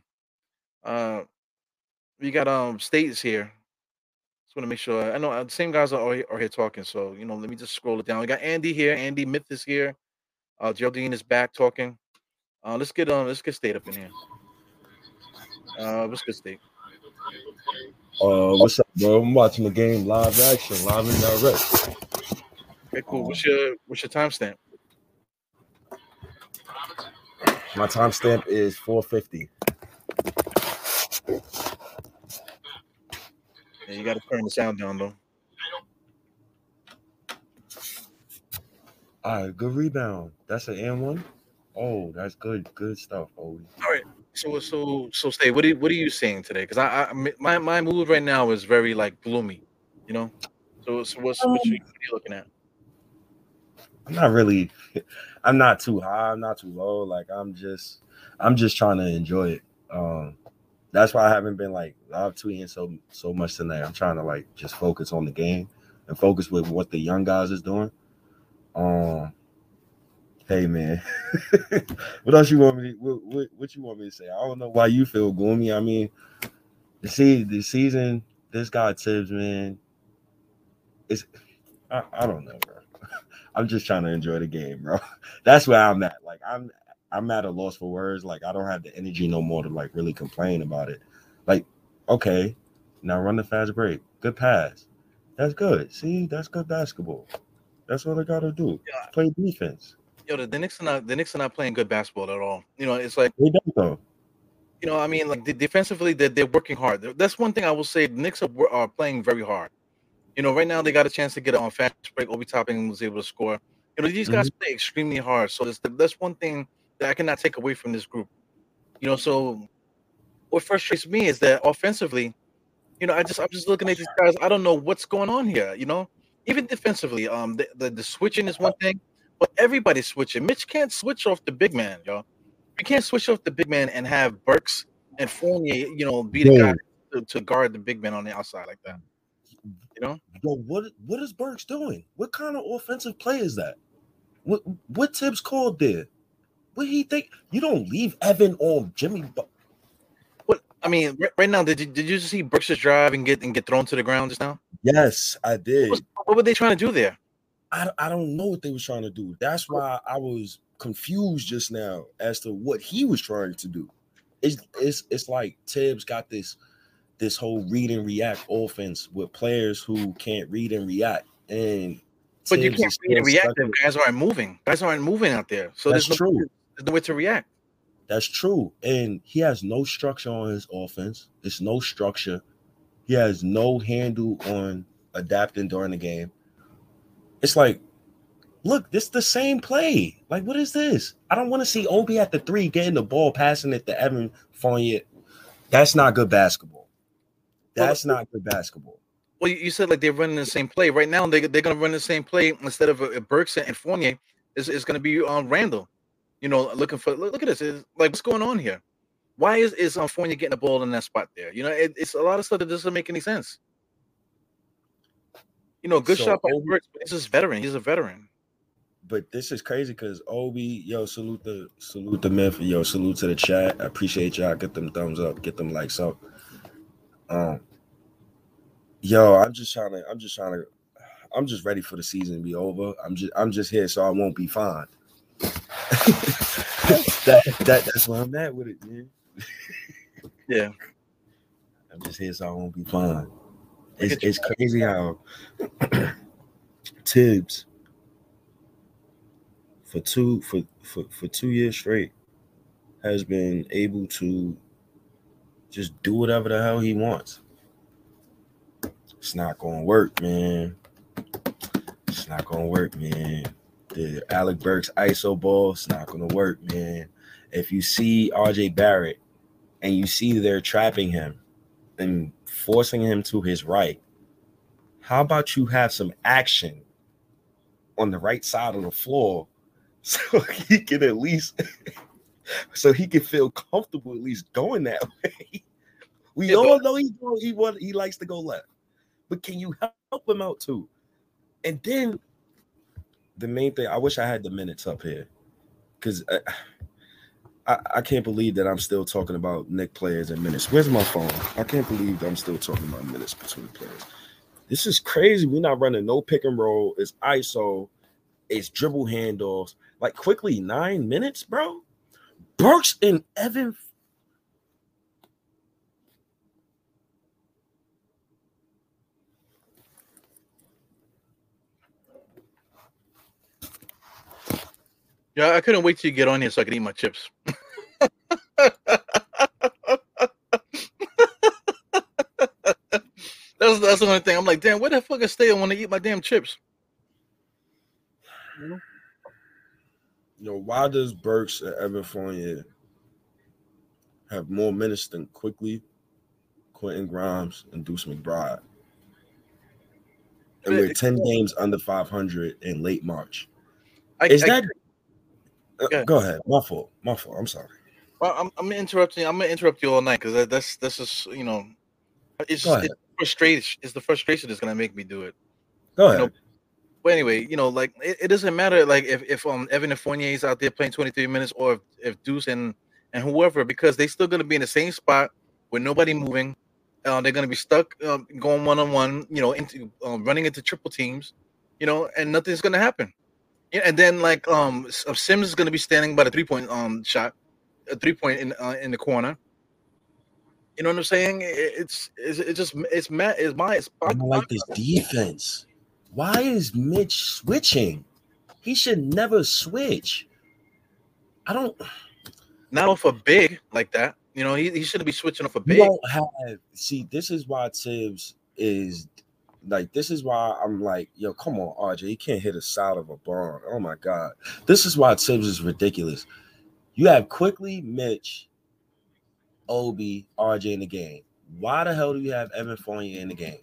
We got States here. Just want to make sure. I know the same guys are here talking. So, you know, let me just scroll it down. We got Andy here. Andy Myth is here. Geraldine is back talking. Let's get State up in here. Let's get State. What's up, bro? I'm watching the game live action, live and direct. Okay, cool. What's your timestamp? My timestamp is 4:50. Yeah, you gotta turn the sound down though. All right, good rebound. That's an N1. Oh, that's good stuff, Obi. All right. So Stay. What are you seeing today? Because my mood right now is very like gloomy, you know. So what are you looking at? I'm not too high. I'm not too low. Like I'm just trying to enjoy it. That's why I haven't been like live tweeting so much tonight. I'm trying to like just focus on the game and focus with what the young guys is doing. Hey man, what else you want me? What you want me to say? I don't know why you feel gloomy. I mean, the season, this guy Tibbs, man. I don't know, bro. I'm just trying to enjoy the game, bro. That's where I'm at. Like I'm at a loss for words. Like I don't have the energy no more to like really complain about it. Like okay, now run the fast break. Good pass. That's good. See, that's good basketball. That's what I gotta do. Yeah. Play defense. Yo, the Knicks are not playing good basketball at all. You know, it's like they don't though. You know, I mean, like defensively, they're working hard. That's one thing I will say. The Knicks are playing very hard. You know, right now they got a chance to get it on fast break. Obi Toppin was able to score. You know, these guys play extremely hard. So that's one thing that I cannot take away from this group. You know, so what frustrates me is that offensively, you know, I'm just looking at these guys. I don't know what's going on here. You know, even defensively, the switching is one thing. But everybody's switching. Mitch can't switch off the big man, y'all. You can't switch off the big man and have Burks and Fournier, you know, be the guy to guard the big man on the outside like that. You know? Yo, what is Burks doing? What kind of offensive play is that? What Tibbs called there? What he think? You don't leave Evan on Jimmy. What I mean, right now, did you see Burks' drive and get thrown to the ground just now? Yes, I did. What were they trying to do there? I don't know what they was trying to do. That's why I was confused just now as to what he was trying to do. It's like Tibbs got this whole read and react offense with players who can't read and react. And but you can't read and react if guys aren't moving. Guys aren't moving out there. So there's no way to react. That's true. And he has no structure on his offense. It's no structure. He has no handle on adapting during the game. It's like, look, this is the same play. Like, what is this? I don't want to see Obi at the three getting the ball, passing it to Evan Fournier. That's not good basketball. That's not good basketball. Well, you said like they're running the same play. Right now, they're going to run the same play instead of Burks and Fournier. It's going to be Randle. You know, looking for – look at this. It's like, what's going on here? Why is Fournier getting the ball in that spot there? You know, it's a lot of stuff that doesn't make any sense. You know, good shot by Burks, but he's a veteran. But this is crazy because Obi, yo, salute the Memphis, yo, salute to the chat. I appreciate y'all. Get them thumbs up, get them likes up. Yo, I'm just ready for the season to be over. I'm just here so I won't be fined. That's where I'm at with it, man. Yeah. I'm just here so I won't be fined. It's crazy how Tibbs for 2 years straight has been able to just do whatever the hell he wants. It's not gonna work, man. It's not gonna work, man. The Alec Burks ISO ball, it's not gonna work, man. If you see RJ Barrett and you see they're trapping him and forcing him to his right, how about you have some action on the right side of the floor so he can at least so he can feel comfortable at least going that way? We all know he likes to go left, but can you help him out too? And then the main thing, I wish I had the minutes up here because I can't believe that I'm still talking about Knick players and minutes. Where's my phone? I can't believe I'm still talking about minutes between players. This is crazy. We're not running no pick and roll. It's ISO. It's dribble handoffs. Like, quickly, 9 minutes, bro? Burks and Evan. Yeah, I couldn't wait till you get on here so I could eat my chips. That's the only thing. I'm like, damn, where the fuck I stay? I want to eat my damn chips. You know, why does Burks and Evan Fournier have more minutes than Quickley, Quentin Grimes, and Deuce McBride? And we're 10 games under 500 in late March. Go ahead. My fault. I'm sorry. Well, I'm interrupting. I'm gonna interrupt you all night because that's just, you know, it's frustration. It's the frustration that's gonna make me do it. Go ahead. You know, but anyway, you know, like it doesn't matter, like if Evan and Fournier is out there playing 23 minutes, or if Deuce and whoever, because they're still gonna be in the same spot with nobody moving. They're gonna be stuck going one on one. You know, running into triple teams. You know, and nothing's gonna happen. Yeah, and then like Sims is going to be standing by the 3-point shot, a 3-point in the corner. You know what I'm saying? I don't like this defense. Why is Mitch switching? He should never switch. Not off a big like that. You know, he shouldn't be switching off a big. This is why Tibbs is. Like, this is why I'm like, yo, come on, RJ. You can't hit a side of a barn. Oh, my God. This is why Tibbs is ridiculous. You have Quickley, Mitch, Obi, RJ in the game. Why the hell do you have Evan Fournier in the game?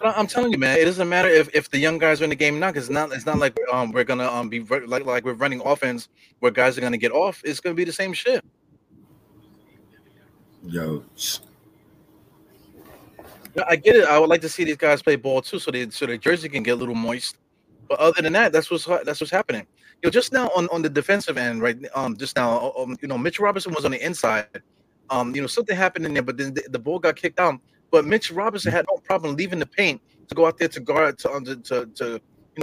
I'm telling you, man, it doesn't matter if the young guys are in the game or not. Because it's not like we're going to be like we're running offense where guys are going to get off. It's going to be the same shit. Yo, I get it. I would like to see these guys play ball too, so their jersey can get a little moist. But other than that, that's what's happening. You know, just now on the defensive end, right? Just now, you know, Mitchell Robinson was on the inside. You know, something happened in there, but then the ball got kicked out. But Mitchell Robinson had no problem leaving the paint to go out there to guard to contend the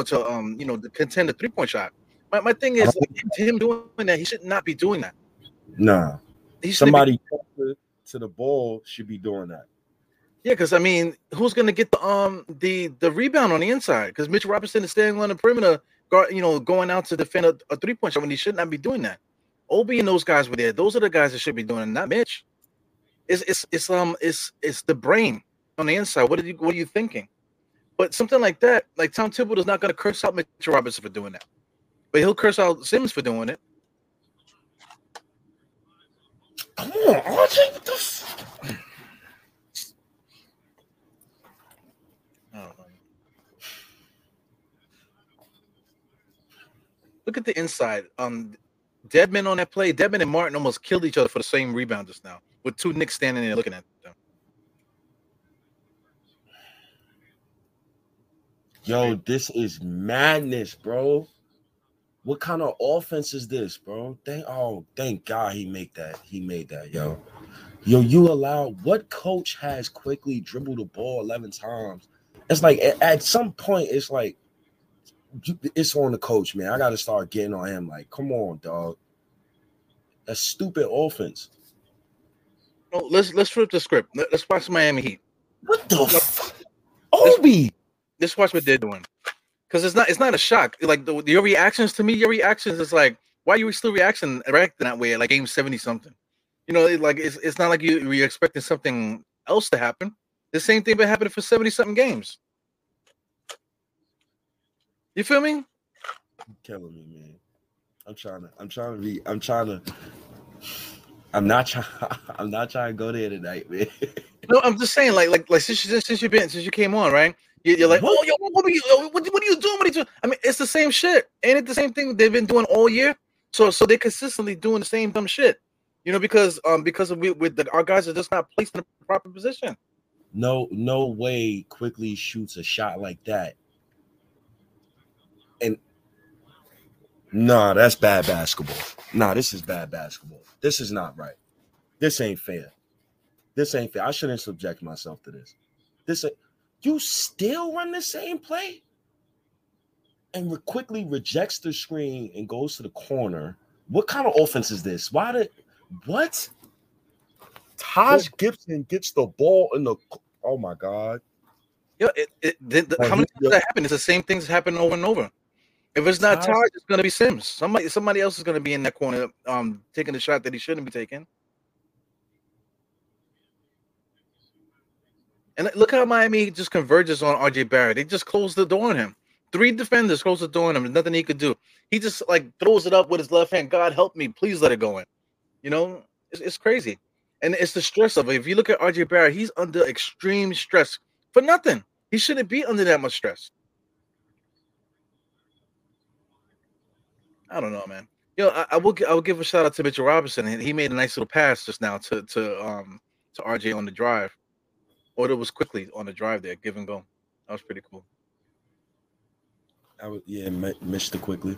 3-point shot. My thing is, like, him doing that, he should not be doing that. Nah, somebody to the ball should be doing that. Yeah, because I mean, who's gonna get the rebound on the inside? Because Mitchell Robinson is standing on the perimeter going out to defend a three-point shot when he should not be doing that. Obi and those guys were there. Those are the guys that should be doing it, not Mitch. It's the brain on the inside. What are you thinking? But something like that, like Tom Thibodeau is not going to curse out Mitchell Robinson for doing that, but he'll curse out Sims for doing it. Come on, RJ, what the fuck? Look at the inside. Deadman on that play. Deadman and Martin almost killed each other for the same rebound just now, with two Knicks standing there looking at them. Yo, this is madness, bro. What kind of offense is this, bro? Thank God he made that, yo. Yo, you allow what coach has Quickley dribbled the ball 11 times? It's like at some point, it's like, it's on the coach, man. I got to start getting on him. Like, come on, dog. That's stupid offense. Well, let's flip the script. Let's watch Miami Heat. What the fuck? Obi! Let's watch what they're doing. Because it's not a shock. Like, your reactions to me, is like, why are you still reacting that way at like game 70-something? You know, it's not like you're expecting something else to happen. The same thing been happening for 70-something games. You feel me? You're killing me, man. I'm not trying to go there tonight, man. No, I'm just saying, like since you came on, right? You're like, what? Oh, yo, what are you doing? What are you doing? I mean, it's the same shit. Ain't it the same thing they've been doing all year? So they're consistently doing the same dumb shit, you know, because our guys are just not placed in the proper position. No way Quickley shoots a shot like that. And nah, that's bad basketball. Nah, this is bad basketball. This is not right. This ain't fair. I shouldn't subject myself to this. You still run the same play? And Quickley rejects the screen and goes to the corner. What kind of offense is this? What? Taj Gibson gets the ball in the – oh, my God. Yeah, how many times that happened? It's the same things that happen over and over. If it's not Taj, it's going to be Sims. Somebody else is going to be in that corner taking the shot that he shouldn't be taking. And look how Miami just converges on RJ Barrett. They just closed the door on him. Three defenders closed the door on him. There's nothing he could do. He just, like, throws it up with his left hand. God help me. Please let it go in. You know, it's crazy. And it's the stress of it. If you look at RJ Barrett, he's under extreme stress for nothing. He shouldn't be under that much stress. I don't know, man. You know, I will give a shout out to Mitchell Robinson. He made a nice little pass just now to RJ on the drive, or it was Quickley on the drive there, give and go. That was pretty cool. Mr. Quickley.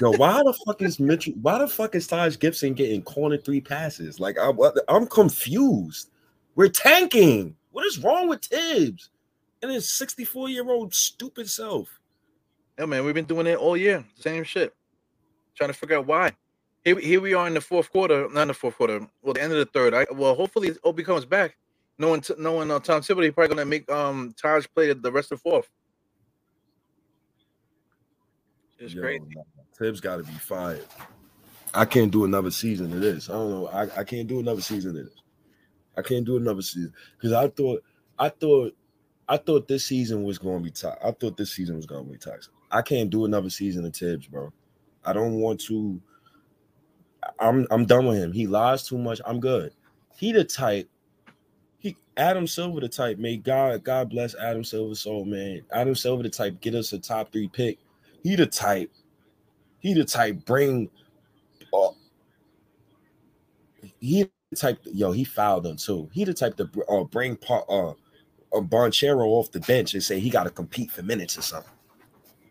Yo, why the fuck is Taj Gibson getting corner three passes? Like, I'm confused. We're tanking. What is wrong with Tibbs and his 64-year-old stupid self? Yeah, man, we've been doing it all year. Same shit. Trying to figure out why. Here we are in the fourth quarter. Not in the fourth quarter. Well, the end of the third. Hopefully Obi comes back. Knowing Tom Thibodeau, he's probably going to make Taj play the rest of the fourth. It's crazy. Tibbs got to be fired. I can't do another season of this. I don't know. I can't do another season of this. I can't do another season because I thought this season was going to be toxic. I thought this season was going to be toxic. I can't do another season of Tibbs, bro. I don't want to. I'm done with him. He lies too much. I'm good. He the type. Adam Silver the type. May God bless Adam Silver's soul, man. Adam Silver the type. Get us a top 3 pick. He the type. He fouled him too. He the type to bring Banchero off the bench and say he got to compete for minutes or something.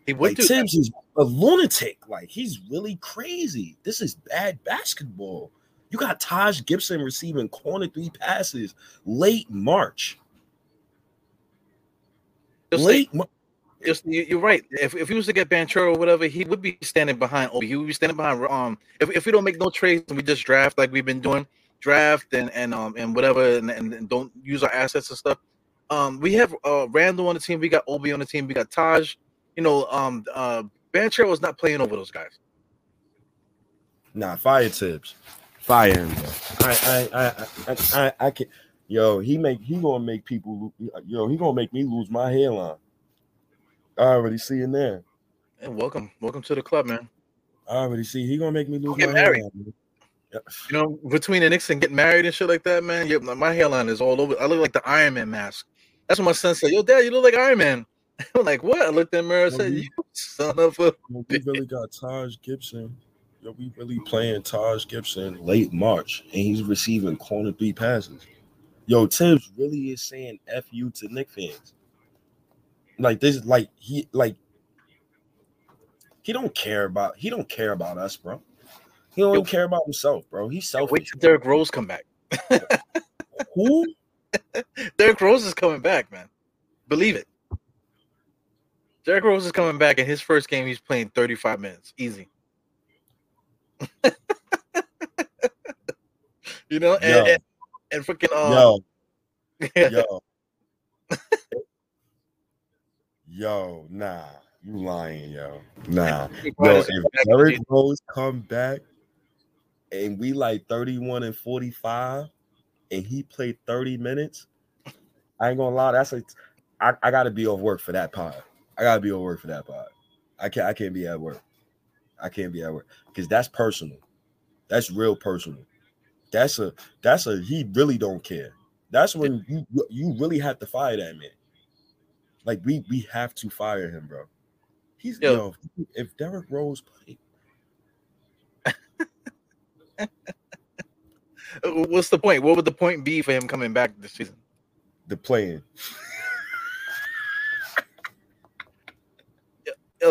He would do. Tibbs is a lunatic. Like, he's really crazy. This is bad basketball. You got Taj Gibson receiving corner three passes late March. You're right. If he was to get Banchero or whatever, he would be standing behind Obi. He would be standing behind. If we don't make no trades and we just draft like we've been doing, draft and whatever, and don't use our assets and stuff, We have Randle on the team. We got Obi on the team. We got Taj. You know, Banchero is not playing over those guys. Nah, fire Tibbs. Fire him. I can't. Yo, he gonna make people. Yo, he gonna make me lose my hairline. I already see it now. And welcome to the club, man. I already see he gonna make me lose my hairline. Yeah. You know, between the Knicks and getting married and shit like that, man. Yeah, my hairline is all over. I look like the Iron Man mask. That's what my son said. Yo, Dad, you look like Iron Man. I'm like, what? I looked in the mirror and said, "You son of a." We really got Taj Gibson. Yo, we really playing Taj Gibson late March, and he's receiving corner three passes. Yo, Tibbs really is saying "f you" to Knicks fans. Like this, he don't care about us, bro. He don't even care about himself, bro. He's selfish. Wait till Derrick Rose come back. Who? Derrick Rose is coming back, man. Believe it. Derrick Rose is coming back, and his first game, he's playing 35 minutes, easy. You know, and freaking nah, you lying, yo, nah. Yo, if Derrick Rose come back and we like 31-45, and he played 30 minutes, I ain't gonna lie, I gotta be off work for that pod. I can't be at work. I can't be at work because that's personal. That's real personal. That's a he really don't care. That's when you really have to fire that man. Like we have to fire him, bro. He's if Derrick Rose played. What's the point? What would the point be for him coming back this season? The play-in.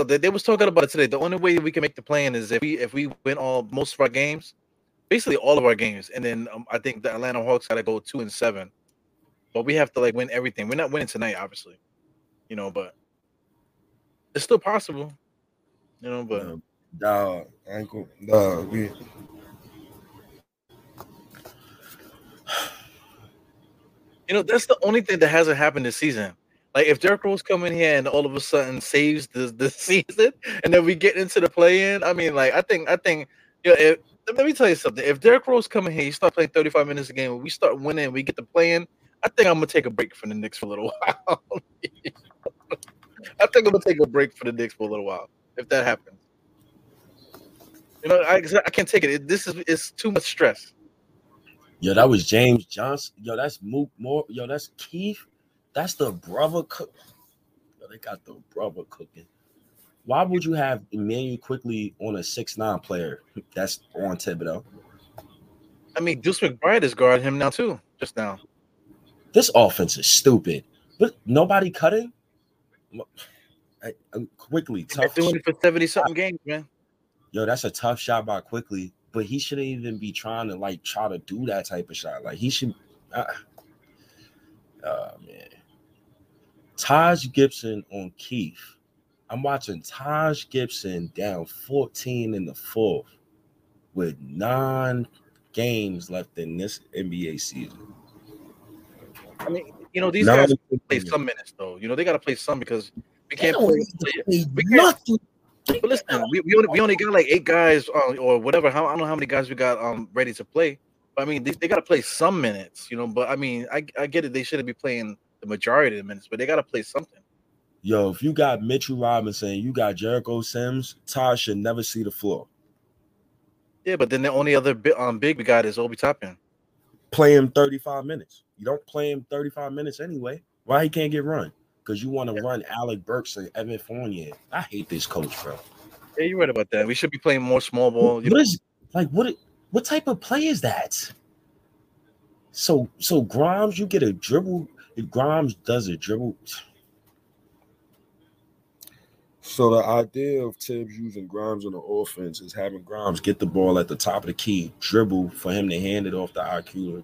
They was talking about it today. The only way we can make the play-in is if we win most of our games, basically all of our games, and then I think the Atlanta Hawks got to go 2-7. But we have to like win everything. We're not winning tonight, obviously, you know. But it's still possible, you know. But you know, that's the only thing that hasn't happened this season. Like if Derrick Rose come in here and all of a sudden saves the season, and then we get into the play-in, I mean, like I think, you know, let me tell you something. If Derrick Rose come in here, he start playing 35 minutes a game, and we start winning, we get the play-in, I think I'm gonna take a break for the Knicks for a little while. If that happens, you know, I can't take it. It's too much stress. Yo, that was James Johnson. Yo, that's Mook Moore. Yo, that's Keith. That's the brother cook. Yo, they got the brother cooking. Why would you have Immanuel Quickley on a 6'9" player that's on Thibodeau? I mean, Deuce McBride is guarding him now too. Just now, this offense is stupid. But nobody cutting. Quickley tough. They're doing it for 70-something games, man. Yo, that's a tough shot by Quickley, but he shouldn't even be trying to do that type of shot. Like he should. Man. Taj Gibson on Keith. I'm watching Taj Gibson down 14 in the fourth with 9 games left in this NBA season. I mean, you know, these guys play some minutes, though. You know, they got to play some because we can't play nothing. But listen, we only got like 8 guys or whatever. I don't know how many guys we got ready to play. I mean, they got to play some minutes, you know, but I mean, I get it. They shouldn't be playing the majority of the minutes, but they got to play something. Yo, if you got Mitchell Robinson, you got Jericho Sims, Taj should never see the floor. Yeah, but then the only other big we got is Obi Toppin. Play him 35 minutes. You don't play him 35 minutes anyway. Why he can't get run? Because you want to run Alec Burks and Evan Fournier. I hate this coach, bro. Yeah, you're right about that. We should be playing more small ball. What type of play is that? So Grimes, you get a dribble. If Grimes does a dribble. So the idea of Tibbs using Grimes on the offense is having Grimes get the ball at the top of the key, dribble for him to hand it off to IQ.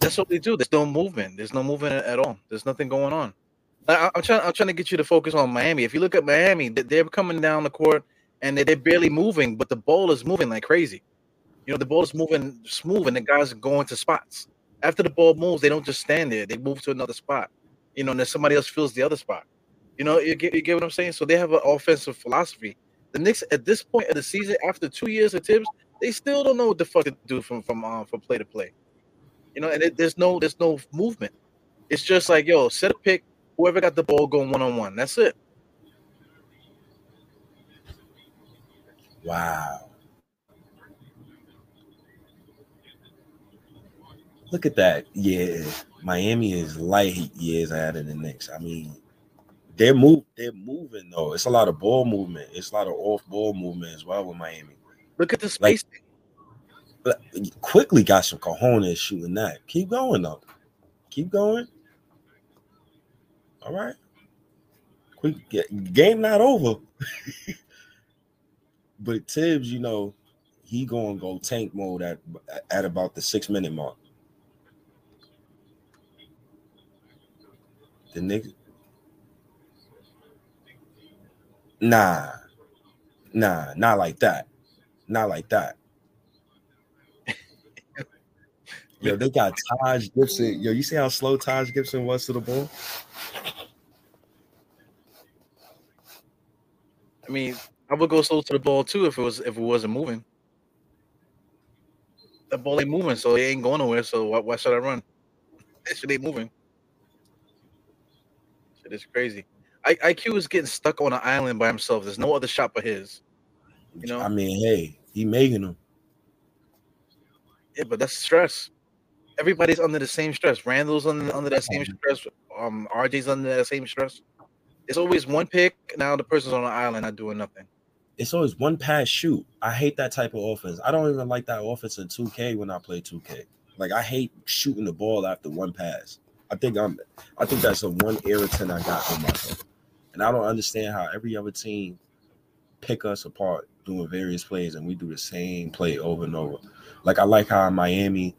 That's what they do. There's no movement. There's no movement at all. There's nothing going on. I'm trying to get you to focus on Miami. If you look at Miami, they're coming down the court. And they're barely moving, but the ball is moving like crazy. You know, the ball is moving smooth, and the guys are going to spots. after the ball moves, they don't just stand there. They move to another spot, you know, and then somebody else fills the other spot. You know, you get what I'm saying? So they have an offensive philosophy. The Knicks, at this point of the season, after 2 years of Tibbs, they still don't know what the fuck to do from play to play. You know, and there's no movement. It's just like, yo, set a pick. Whoever got the ball going one-on-one. That's it. Wow. Look at that. Yeah. Miami is light years ahead of the Knicks. I mean, they're moving, though. It's a lot of ball movement. It's a lot of off-ball movement as well with Miami. Look at the space. Like, Quickley got some cojones shooting that. Keep going, though. Keep going. All right. Quick game not over. But Tibbs, you know, he going to go tank mode at about the 6-minute mark. The Knicks. Nah, not like that. Not like that. Yo, they got Taj Gibson. Yo, you see how slow Taj Gibson was to the ball? I mean, I would go slow to the ball too if it wasn't moving. The ball ain't moving, so it ain't going nowhere. So why should I run? That shit ain't moving. Shit is crazy. IQ is getting stuck on an island by himself. There's no other shot but his. You know. I mean, hey, he making them. Yeah, but that's stress. Everybody's under the same stress. Randall's under that same stress. RJ's under that same stress. It's always one pick. Now the person's on the island not doing nothing. It's always one pass shoot. I hate that type of offense. I don't even like that offense in 2K when I play 2K. Like, I hate shooting the ball after one pass. I think that's the one irritant I got on myself. And I don't understand how every other team pick us apart doing various plays and we do the same play over and over. Like, I like how in Miami,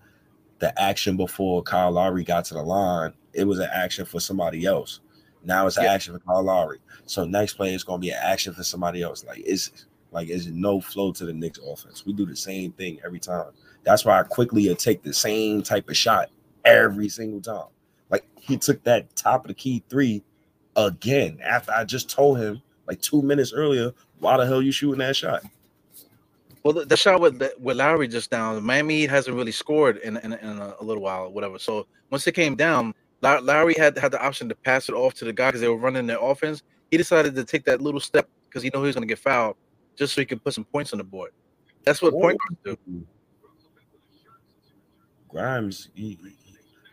the action before Kyle Lowry got to the line, it was an action for somebody else. Now it's an action for Kyle Lowry. So next play is going to be an action for somebody else. Like it's no flow to the Knicks offense. We do the same thing every time. That's why I quickly take the same type of shot every single time. Like, he took that top of the key three again after I just told him like 2 minutes earlier, why the hell you shooting that shot? Well, the shot with Lowry just down, Miami hasn't really scored in a little while or whatever. So once it came down, Lowry had the option to pass it off to the guy because they were running their offense. He decided to take that little step because he knew he was going to get fouled just so he could put some points on the board. That's what point guards do.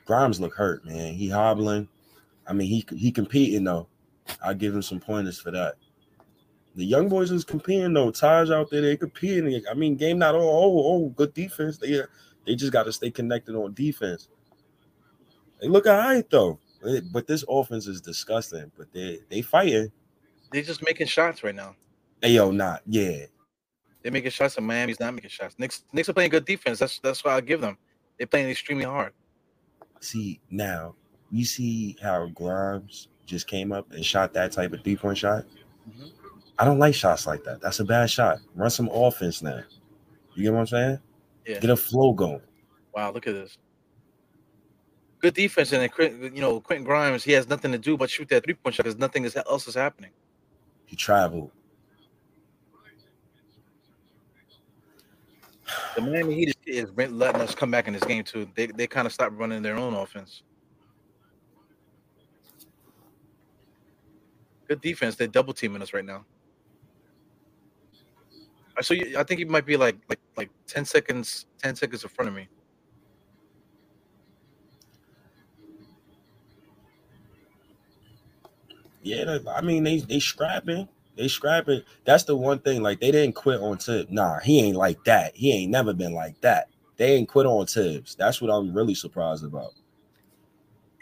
Grimes look hurt, man. He hobbling. I mean, he competing, though. I'll give him some pointers for that. The young boys is competing, though. Taj out there, they competing. I mean, game not all good defense. They just got to stay connected on defense. They look all right, though. But this offense is disgusting. But they fighting. They're just making shots right now. Hey, yo, not. Yeah. They're making shots, and Miami's not making shots. Knicks are playing good defense. That's why I give them. They're playing extremely hard. See, now, you see how Grimes just came up and shot that type of three-point shot? Mm-hmm. I don't like shots like that. That's a bad shot. Run some offense now. You get what I'm saying? Yeah. Get a flow going. Wow, look at this. Good defense, and then, you know, Quentin Grimes, he has nothing to do but shoot that three-point shot because nothing else is happening. He traveled. The Miami Heat is letting us come back in this game, too. They kind of stopped running their own offense. Good defense. They're double-teaming us right now. So I think you might be like 10 seconds in front of me. Yeah, I mean, they scrapping. They scrapping. That's the one thing. Like, they didn't quit on Tibbs. Nah, he ain't like that. He ain't never been like that. They ain't quit on Tibbs. That's what I'm really surprised about.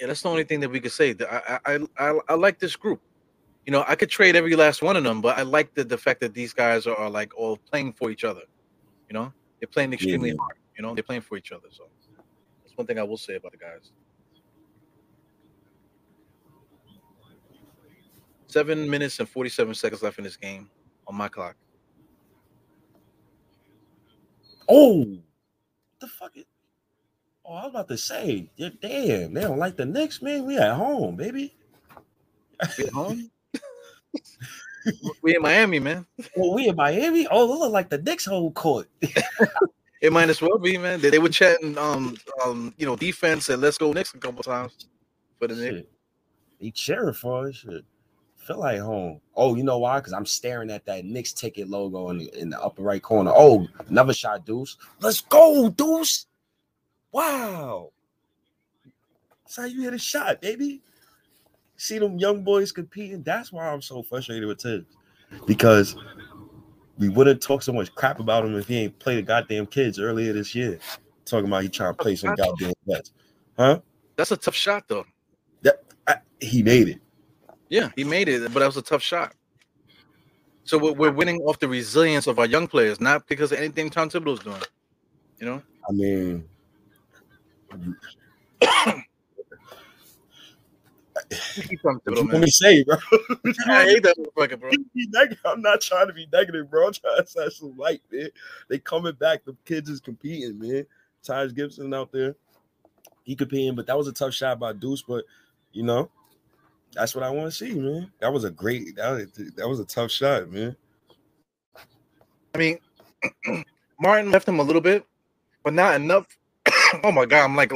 Yeah, that's the only thing that we could say. I like this group. You know, I could trade every last one of them, but I like the fact that these guys are like all playing for each other. You know, they're playing extremely hard. You know, they're playing for each other. So that's one thing I will say about the guys. 7 minutes and 47 seconds left in this game on my clock. Oh, the fuck it. Oh, I was about to say, yeah, damn, they don't like the Knicks, man. We at home, baby. We at home? We in Miami, man. Oh, we in Miami? Oh, it look like the Knicks home court. It might as well be, man. They were chatting, you know, defense and let's go Knicks a couple times for the Knicks. They cheering for us. Shit. Feel like home. Oh, you know why? Because I'm staring at that Knicks ticket logo in the upper right corner. Oh, another shot, Deuce. Let's go, Deuce. Wow. That's how you hit a shot, baby. See them young boys competing. That's why I'm so frustrated with Tibbs, because we wouldn't talk so much crap about him if he ain't played the goddamn kids earlier this year. Talking about he trying to play some goddamn bets. Huh? That's a tough shot, though. He made it. Yeah, he made it, but that was a tough shot. So we're winning off the resilience of our young players, not because of anything Tom Thibodeau's doing. You know? I mean, let me say, bro. I hate that motherfucker, bro. I'm not trying to be negative, bro. I'm trying to say some light, man. They coming back. The kids is competing, man. Taj Gibson out there, he competing, but that was a tough shot by Deuce. But you know, that's what I want to see, man. That was a great. That was a tough shot, man. I mean, Martin left him a little bit, but not enough. Oh my God, I'm like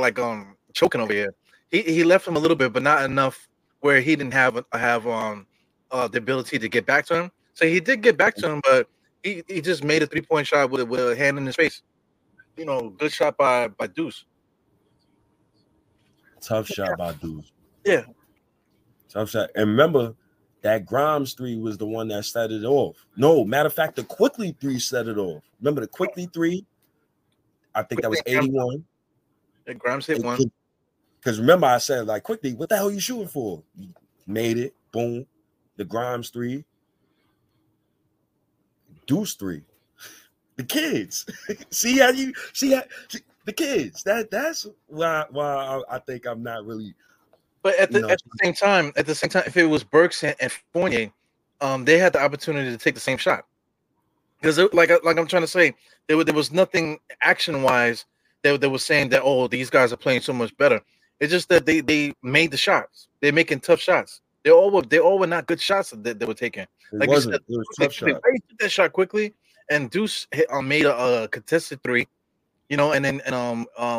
choking over here. He left him a little bit, but not enough where he didn't have the ability to get back to him. So he did get back to him, but he just made a 3-point shot with a hand in his face. You know, good shot by Deuce. Tough shot by Deuce. Yeah. Tough shot. And remember, that Grimes 3 was the one that set it off. No, matter of fact, the Quickley 3 set it off. Remember the Quickley 3? I think that was 81. And Grimes hit one. Because remember, I said, like, Quickley, what the hell are you shooting for? You made it. Boom. The Grimes 3. Deuce 3. The kids. The kids. That's why I think I'm not really. But at the same time, if it was Burks and Fournier, they had the opportunity to take the same shot. Because like I'm trying to say, there was nothing action wise. They were saying that, oh, these guys are playing so much better. It's just that they made the shots. They're making tough shots. They all were not good shots that they were taking. Like you said, they took that shot quickly, and Deuce made a contested 3, you know. And then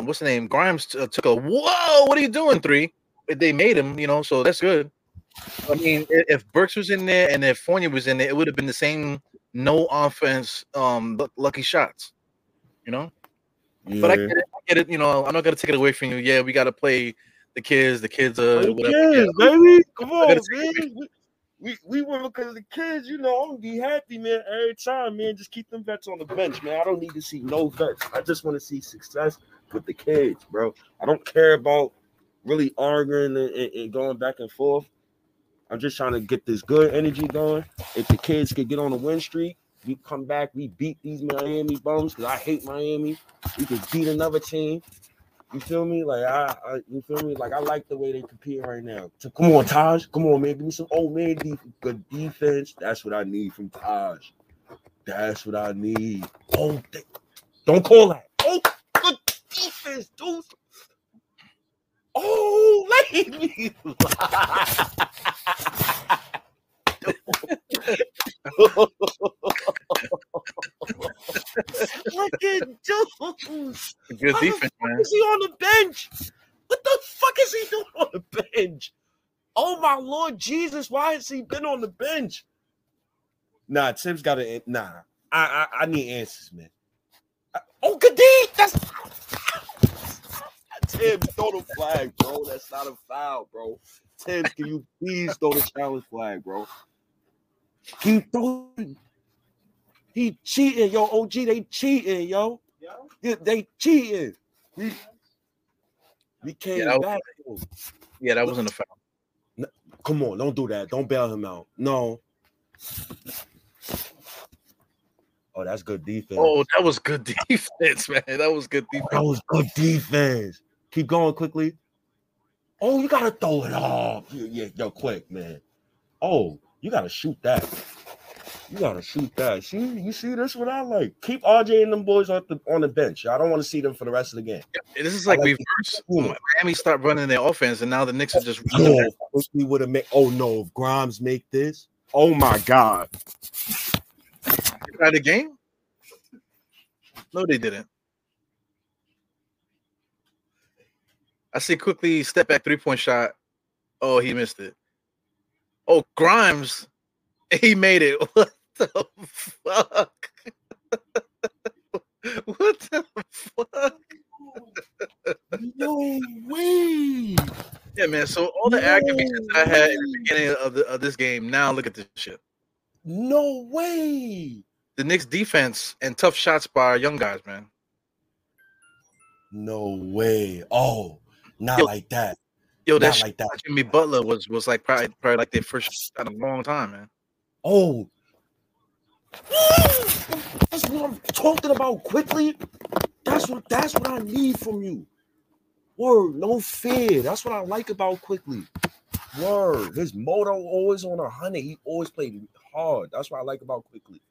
what's the name? Grimes took a whoa, what are you doing 3? They made him, you know. So that's good. I mean, if Burks was in there and if Fournier was in there, it would have been the same no offense, lucky shots, you know. Yeah. But I get it, you know. I'm not gonna take it away from you. Yeah, we gotta play the kids. The kids are whatever. Kids, baby. Come on, man. We win because the kids. You know, I'm gonna be happy, man. Every time, man. Just keep them vets on the bench, man. I don't need to see no vets. I just want to see success with the kids, bro. I don't care about really arguing and going back and forth. I'm just trying to get this good energy going. If the kids could get on a win streak. We come back, we beat these Miami bums because I hate Miami. We could beat another team. You feel me? Like I you feel me? Like I like the way they compete right now. So come on, Taj. Come on, man. Give me some old man good defense. That's what I need from Taj. That's what I need. Oh, don't call that. Oh, good defense, dude. Oh, let me. Fucking Deuce. Good defense, man. Is he on the bench? What the fuck is he doing on the bench? Oh my Lord Jesus, why has he been on the bench? Nah, Tibbs got to. Nah, I need answers, man. That's Tibbs. Throw the flag, bro. That's not a foul, bro. Tibbs, can you please throw the challenge flag, bro? He cheating, yo. OG, they cheating, yo. Yeah, they cheating. We came back. That wasn't a foul. No, come on, don't do that. Don't bail him out. No. Oh, that's good defense. Oh, that was good defense, man. That was good defense. Oh, that was good defense. Keep going quickly. Oh, you gotta throw it off. Yeah, yo, quick, man. Oh. You gotta shoot that. You gotta shoot that. See, you see this? What I like. Keep RJ and them boys on the bench. I don't want to see them for the rest of the game. Yeah, this is like reverse. Miami start running their offense, and now the Knicks are just. We would have made. Oh no! If Grimes make this, oh my god! By the game? No, they didn't. I see Quickley step back 3-point shot. Oh, he missed it. Oh, Grimes, he made it. What the fuck? What the fuck? No way. Yeah, man. So all the accusations I had in the beginning of this game, now look at this shit. No way. The Knicks defense and tough shots by our young guys, man. No way. Oh, not yo, like that. Yo, that's like that. Jimmy Butler was like probably like their first shot in a long time, man. Oh. That's what I'm talking about, Quickley. That's what I need from you. Word, no fear. That's what I like about Quickley. Word. His motor always on 100. He always played hard. That's what I like about Quickley.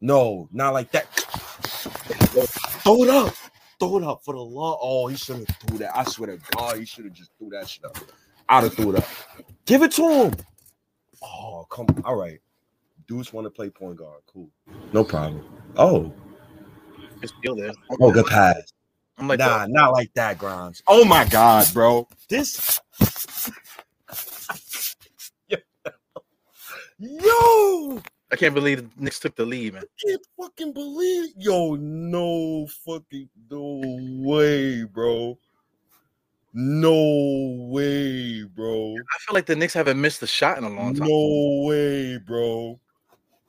No, not like that. Throw it up. Throw it up for the love. Oh, he should have threw that. I swear to God, he should have just threw that shit up. I'd have threw it up. Give it to him. Oh, come on. All right. Deuce want to play point guard. Cool. No problem. Oh. It's still there. Oh, good pass. I'm like, nah, not like that, Grimes. Oh, my God, bro. This. Yo. I can't believe the Knicks took the lead, man. I can't fucking believe. Yo, no fucking no way, bro. No way, bro. I feel like the Knicks haven't missed a shot in a long time. No way, bro.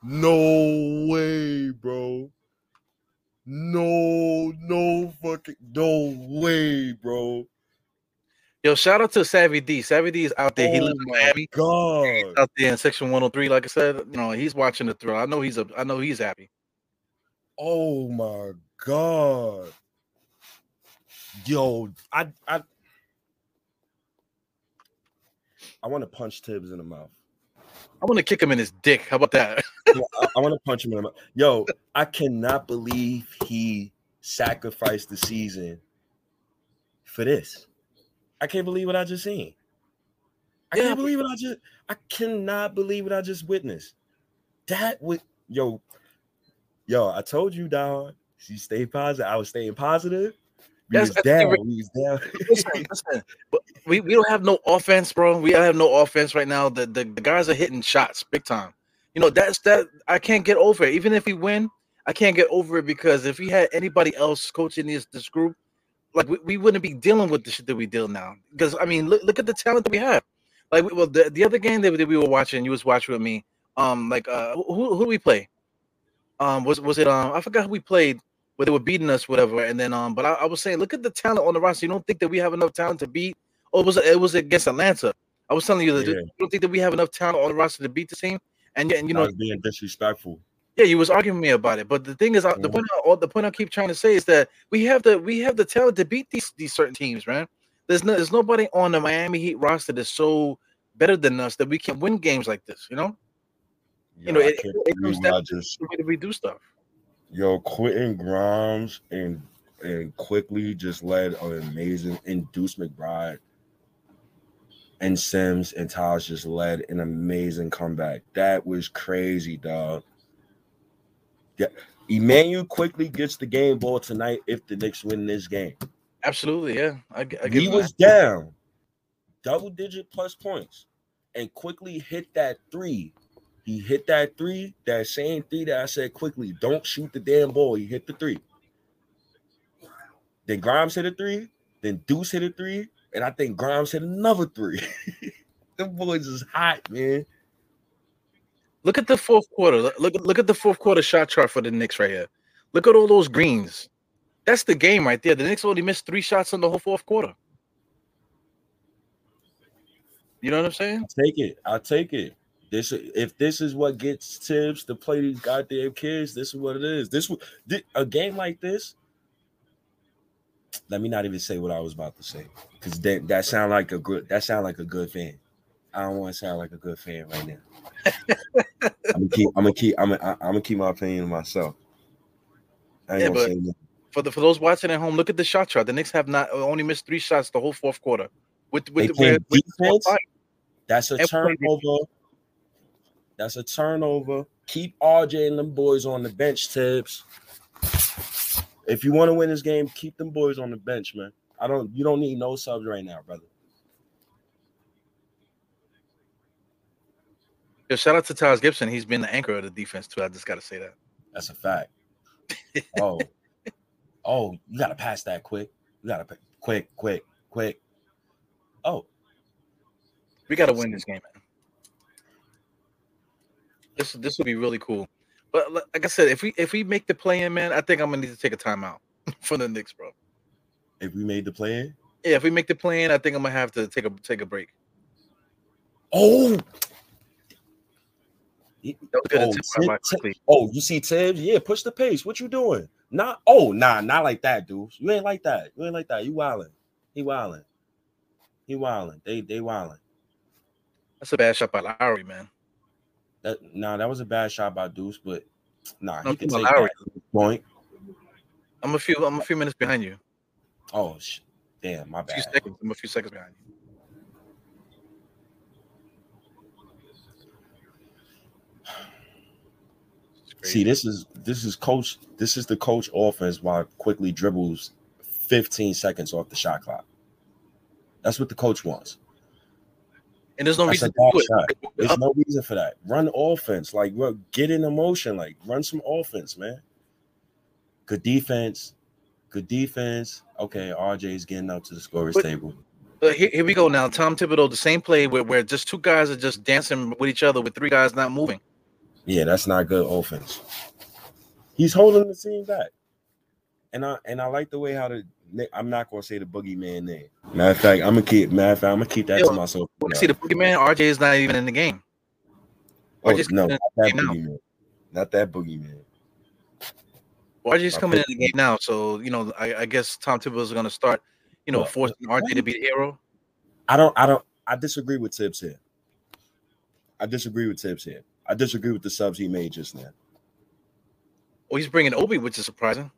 No way, bro. No fucking no way, bro. Yo, shout out to Savvy D. Savvy D is out there. He lives in Miami. God. He's out there in Section 103. Like I said, you know, he's watching the thrill. I know he's happy. Oh my God. Yo, I want to punch Tibbs in the mouth. I want to kick him in his dick. How about that? I want to punch him in the mouth. Yo, I cannot believe he sacrificed the season for this. I can't believe what I just seen. I cannot believe what I just witnessed. That would yo, I told you, dog. She stayed positive. I was staying positive. We was down. Listen, but we don't have no offense, bro. We have no offense right now. The guys are hitting shots big time. You know, that's I can't get over it. Even if we win, I can't get over it because if we had anybody else coaching this group, like we wouldn't be dealing with the shit that we deal now. Because I mean, look at the talent that we have. Like, well, the other game that we were watching, you was watching with me. Who do we play? Was it I forgot who we played, where they were beating us, whatever. And then but I was saying, look at the talent on the roster. You don't think that we have enough talent to beat? Or it was against Atlanta? I was telling you that you don't think that we have enough talent on the roster to beat the team. And you know, I was being disrespectful. Yeah, you was arguing with me about it, but the thing is, the point I keep trying to say is that we have the talent to beat these certain teams, man. There's nobody on the Miami Heat roster that's so better than us that we can win games like this, you know. Yeah, you know, it comes down to we do stuff. Yo, Quentin Grimes and Quickley just led an amazing, and Deuce McBride and Sims and Taj just led an amazing comeback. That was crazy, dog. Yeah, Immanuel Quickley gets the game ball tonight if the Knicks win this game. Absolutely, yeah. He was down, double-digit plus points, and Quickley hit that three. He hit that three, that same three that I said, Quickley, don't shoot the damn ball. He hit the three. Then Grimes hit a three, then Deuce hit a three, and I think Grimes hit another three. Them boys is hot, man. Look at the fourth quarter. Look at the fourth quarter shot chart for the Knicks right here. Look at all those greens. That's the game right there. The Knicks only missed 3 shots in the whole fourth quarter. You know what I'm saying? I'll take it. If this is what gets Tibbs to play these goddamn kids, this is what it is. This a game like this. Let me not even say what I was about to say because that sound like a good fan. I don't want to sound like a good fan right now. I'm gonna keep my opinion to myself. I ain't gonna say nothing. For those watching at home, look at the shot chart. The Knicks have only missed 3 shots the whole fourth quarter. With defense, that's a turnover. That's a turnover. Keep RJ and them boys on the bench, Tibbs. If you want to win this game, keep them boys on the bench, man. You don't need no subs right now, brother. Yo, shout out to Taj Gibson. He's been the anchor of the defense too. I just gotta say that. That's a fact. Oh, you gotta pass that quick. You gotta quick. Oh, we gotta win this game, man. This would be really cool. But like I said, if we make the play-in, man, I think I'm gonna need to take a timeout for the Knicks, bro. If we made the play-in? Yeah, if we make the play-in, I think I'm gonna have to take a break. Oh. You see Tibbs? Yeah, push the pace. What you doing? Not like that, dude. You ain't like that. You wildin'. He wildin'. They wildin'. That's a bad shot by Lowry, man. That was a bad shot by Deuce, but he can take that point. I'm a few minutes behind you. Oh, damn, my bad. I'm a few seconds behind you. See, this is coach. This is the coach offense while Quickley dribbles 15 seconds off the shot clock. That's what the coach wants. And there's no reason to do it. There's no reason for that. Run offense. Like, get in motion. Like, run some offense, man. Good defense. Okay, RJ's getting up to the scorer's table. But here we go now. Tom Thibodeau, the same play where just two guys are just dancing with each other with three guys not moving. Yeah, that's not good offense. He's holding the team back. And I like the way how I'm not gonna say the boogeyman name. Matter of fact, I'm gonna keep that to myself. See the boogeyman, RJ is not even in the game. Not that boogeyman. Well, RJ's coming in the game now, so I guess Tom Thibodeau is gonna start, forcing RJ to be the hero. I disagree with Tibbs here. I disagree with the subs he made just now. Well, he's bringing Obi, which is surprising.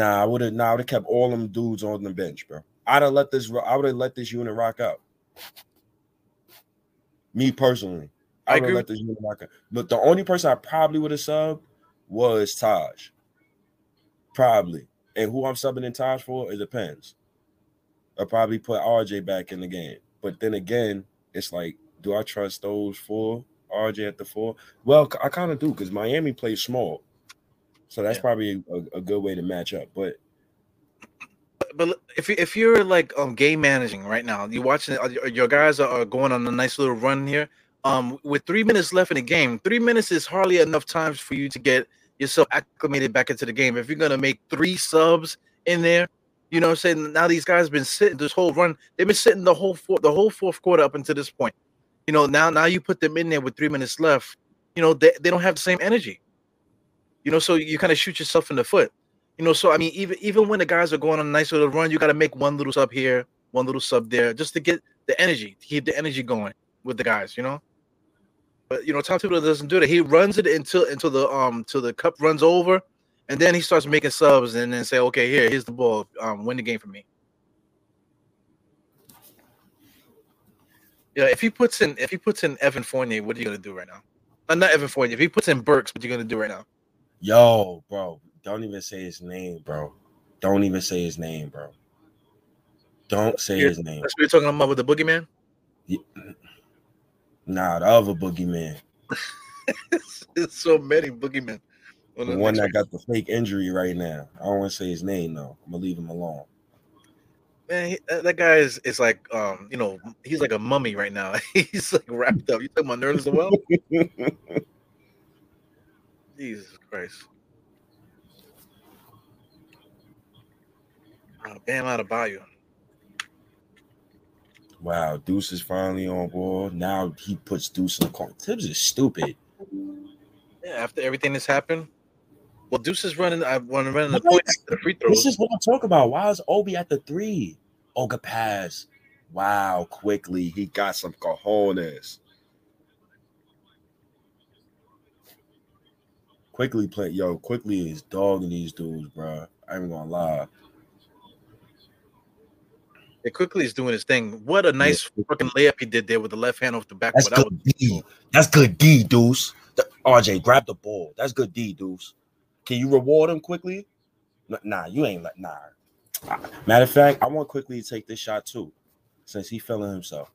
I would have kept all them dudes on the bench, bro. I would have let this unit rock out. Me personally, I would have let this unit rock out. But the only person I probably would have subbed was Taj. Probably. And who I'm subbing in Taj for, it depends. I'll probably put RJ back in the game. But then again, it's like, do I trust those four? RJ at the 4. Well, I kind of do because Miami plays small, so that's probably a good way to match up. But if you're like game managing right now, you're watching your guys are going on a nice little run here. With 3 minutes left in the game, 3 minutes is hardly enough time for you to get yourself acclimated back into the game. If you're gonna make 3 subs in there, you know what I'm saying? Now these guys have been sitting this whole run. They've been sitting the whole fourth quarter up until this point. Now you put them in there with 3 minutes left. They don't have the same energy. So you kind of shoot yourself in the foot. So I mean, even when the guys are going on a nice little run, you got to make one little sub here, one little sub there, just to get the energy, to keep the energy going with the guys. But Tom Thibodeau doesn't do that. He runs it until the cup runs over, and then he starts making subs and then say, okay, here's the ball, win the game for me. Yeah, if he puts in Evan Fournier, what are you gonna do right now? Not Evan Fournier. If he puts in Burks, what are you gonna do right now? Yo, bro, don't even say his name, bro. Don't say his name. That's what you're talking about with the boogeyman? Yeah. Nah, the other boogeyman. There's so many boogeymen. The one that got the fake injury right now. I don't want to say his name though. I'm gonna leave him alone. Man, that guy is like, he's like a mummy right now. He's like wrapped up. You talking about nerves as well? Jesus Christ. Bam Adebayo. Wow, Deuce is finally on board. Now he puts Deuce in the corner. Tibbs is stupid. Yeah, after everything that's happened. Well, Deuce is running. I want to run the point after the free throw. This is what I'm talking about. Why is Obi at the 3? Pass. Wow, Quickley, he got some cojones. Quickley played, yo, Quickley is dogging these dudes, bro. I ain't gonna lie. Yeah, Quickley is doing his thing. What a nice fucking layup he did there with the left hand off the back. That's good D. That's good D, Deuce. RJ, grab the ball. That's good D, Deuce. Can you reward him Quickley? Nah, you ain't like, nah. Matter of fact, I want Quickley to take this shot too, since he feeling himself.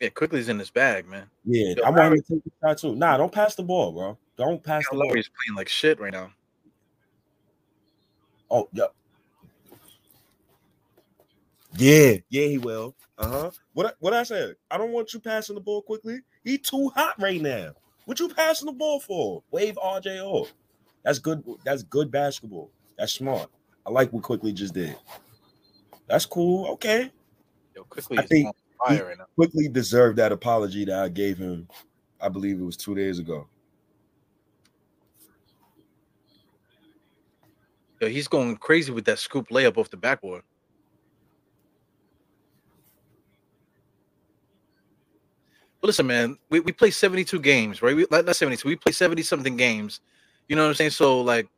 Yeah, Quickley's in his bag, man. Yeah, yo, I want him to take this shot too. Nah, don't pass the ball, bro. Don't pass the ball. Lowry's playing like shit right now. Oh, yeah. Yeah, he will. Uh-huh. What I said, I don't want you passing the ball Quickley. He too hot right now. What you passing the ball for? Wave RJ off. That's good. That's good basketball. That's smart. I like what Quickley just did. That's cool. Okay. Yo, Quickley, I think he right now. Quickley deserved that apology that I gave him. I believe it was 2 days ago. Yo, he's going crazy with that scoop layup off the backboard. But listen, man, we play 72 games, right? Not 72. We play 70-something games. You know what I'm saying? So, like,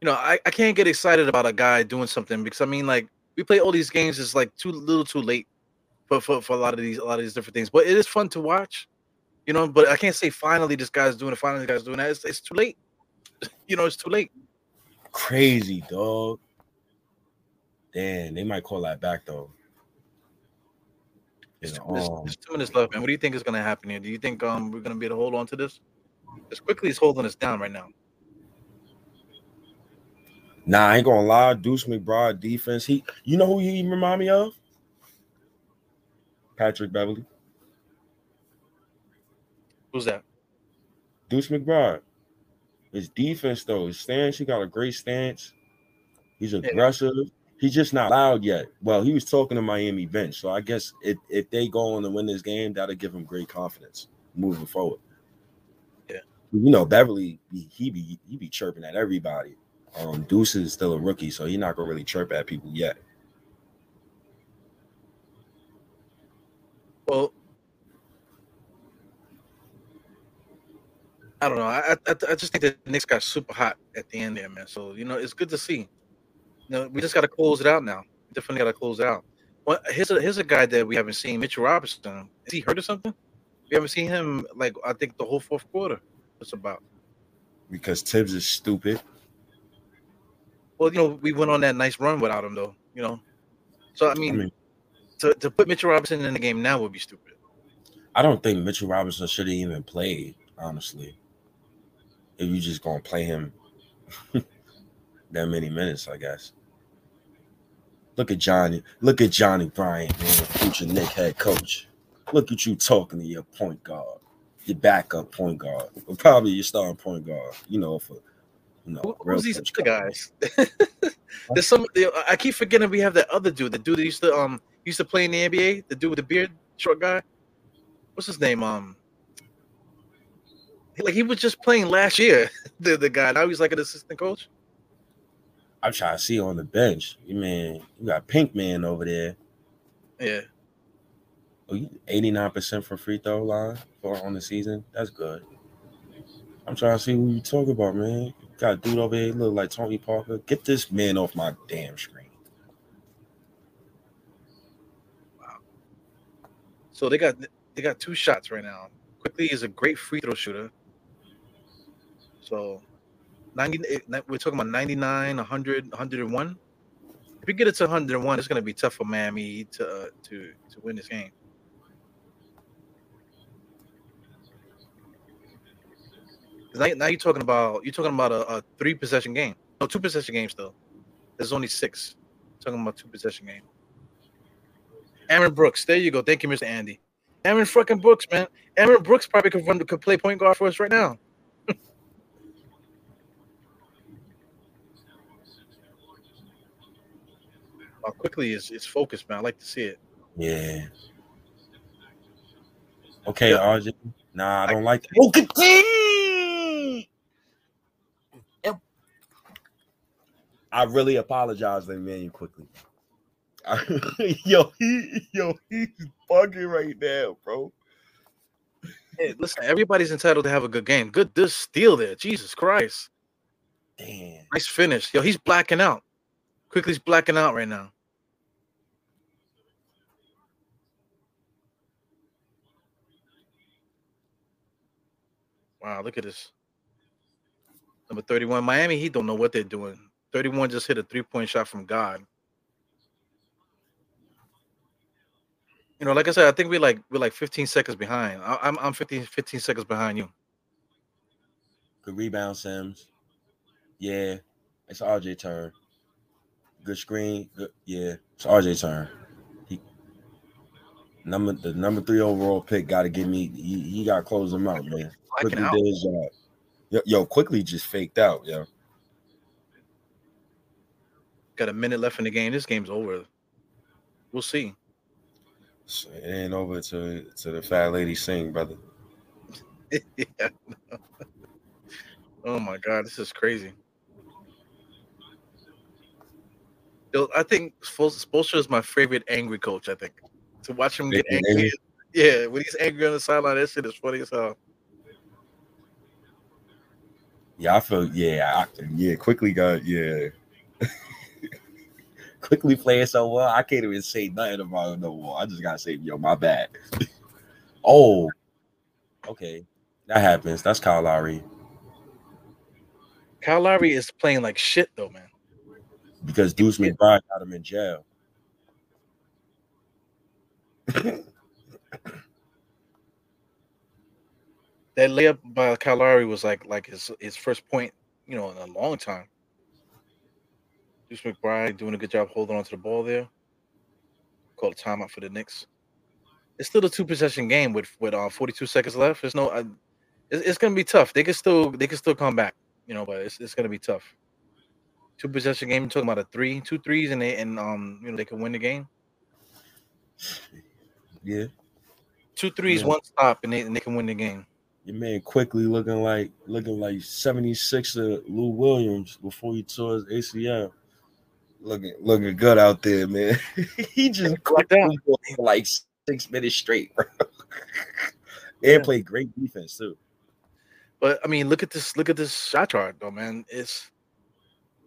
you know, I can't get excited about a guy doing something because, I mean, like, we play all these games. It's, like, too little too late for a lot of these different things. But it is fun to watch, you know, but I can't say finally this guy's doing it, finally this guy's doing that. It's too late. You know, it's too late. Crazy, dog. Damn, they might call that back, though. There's 2 minutes left, man. What do you think is going to happen here? Do you think we're going to be able to hold on to this? As quickly as holding us down right now. Nah, I ain't going to lie. Deuce McBride defense. You know who he remind me of? Patrick Beverly. Who's that? Deuce McBride. His defense, though. His stance. He got a great stance. He's aggressive. Yeah. He's just not loud yet. Well, he was talking to Miami bench, so I guess if they go on and win this game, that'll give him great confidence moving forward. Yeah, you know Beverly, he be chirping at everybody. Deuce is still a rookie, so he's not gonna really chirp at people yet. Well, I don't know. I just think that the Knicks got super hot at the end there, man. So you know it's good to see. No, we just got to close it out now. Definitely got to close it out. Well, here's a guy that we haven't seen, Mitchell Robinson. Is he hurt or something? We haven't seen him, like, I think the whole fourth quarter. What's about? Because Tibbs is stupid. Well, you know, we went on that nice run without him, though, you know. So, I mean to put Mitchell Robinson in the game now would be stupid. I don't think Mitchell Robinson should have even played, honestly, if you're just going to play him. That many minutes, I guess. Look at Johnny Bryant, man, the future Knicks head coach. Look at you talking to your point guard, your backup point guard, or probably your starting point guard. You know, for you know, who's these other guys? There's some. I keep forgetting we have that other dude. The dude that used to play in the NBA. The dude with the beard, short guy. What's his name? Like he was just playing last year. The guy now he's like an assistant coach. I'm trying to see on the bench. You mean you got Pink Man over there? Yeah. 89% for free throw line on the season. That's good. I'm trying to see who you talk about, man. You got a dude over here look like Tony Parker. Get this man off my damn screen. Wow. So they got two shots right now. Quickley is a great free throw shooter. So. 98, we're talking about 99, 100, 101. If you get it to 101, it's going to be tough for Miami to win this game. Now you're talking about a three-possession game. No, two-possession game still. There's only six. We're talking about two-possession game. Aaron Brooks. There you go. Thank you, Mr. Andy. Aaron fucking Brooks, man. Aaron Brooks probably could play point guard for us right now. How Quickley is focused, man. I like to see it. Yeah. Okay, yeah. RJ. Nah, I don't like that. Okay. I really apologize to Immanuel Quickley. Yo, he's bugging right now, bro. Hey, listen, everybody's entitled to have a good game. Good this steal there. Jesus Christ. Damn. Nice finish. Yo, he's blacking out. Quickley's blacking out right now. Wow, look at this. Number 31. Miami Heat don't know what they're doing. 31 just hit a three-point shot from God. You know, like I said, I think we're like 15 seconds behind. I'm 15 seconds behind you. Good rebound, Sims. Yeah, it's RJ turn. Good screen. Good, yeah, it's RJ turn. The number 3 overall pick got to give me. He got to close him out, man. Quickley did his job. Yo, Quickley just faked out. Yo, got a minute left in the game. This game's over. We'll see. So it ain't over to the fat lady sing, brother. Yeah, no. Oh my God, this is crazy. Yo, I think Spoelstra is my favorite angry coach. I think to watch him get angry. Yeah, when he's angry on the sideline, that shit is funny as hell. Yeah, I feel. Yeah. Quickley got. Yeah. Quickley playing so well, I can't even say nothing about him no more. I just gotta say, yo, my bad. Oh, okay, that happens. That's Kyle Lowry. Kyle Lowry is playing like shit though, man. Because Deuce McBride got him in jail. That layup by Kyle Lowry was like his first point, you know, in a long time. Deuce McBride doing a good job holding on to the ball there. Call a timeout for the Knicks. It's still a 2-possession game with 42 seconds left. There's no, it's gonna be tough. They can still come back, you know, but it's gonna be tough. 2-possession game. You're talking about two threes, and you know they can win the game. Yeah, 2 threes, yeah. 1 stop, and they can win the game. Your man Quickley looking like 76er Lou Williams before he tore his ACL. Looking good out there, man. He just clocked down for like 6 minutes straight, bro. Yeah. And played great defense too. But I mean, look at this shot chart though, man. It's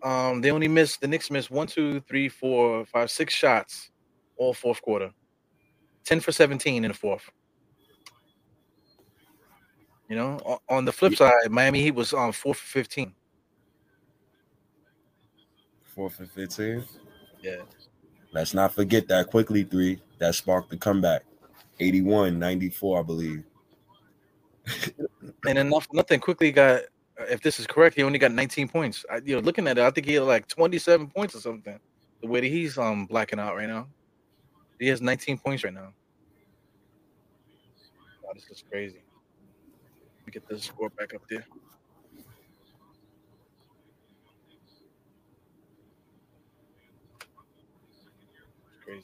they only missed, the Knicks missed 1, 2, 3, 4, 5, 6 shots all fourth quarter. 10 for 17 in the fourth. You know, on the flip side, Miami Heat was on 4 for 15. 4 for 15. Yeah. Let's not forget that Quickley 3 that sparked the comeback. 81-94, I believe. And enough, nothing. Quickley got, if this is correct, he only got 19 points. Looking at it, I think he had like 27 points or something. The way that he's blacking out right now, he has 19 points right now. Wow, this is crazy. Get the score back up there. It's crazy.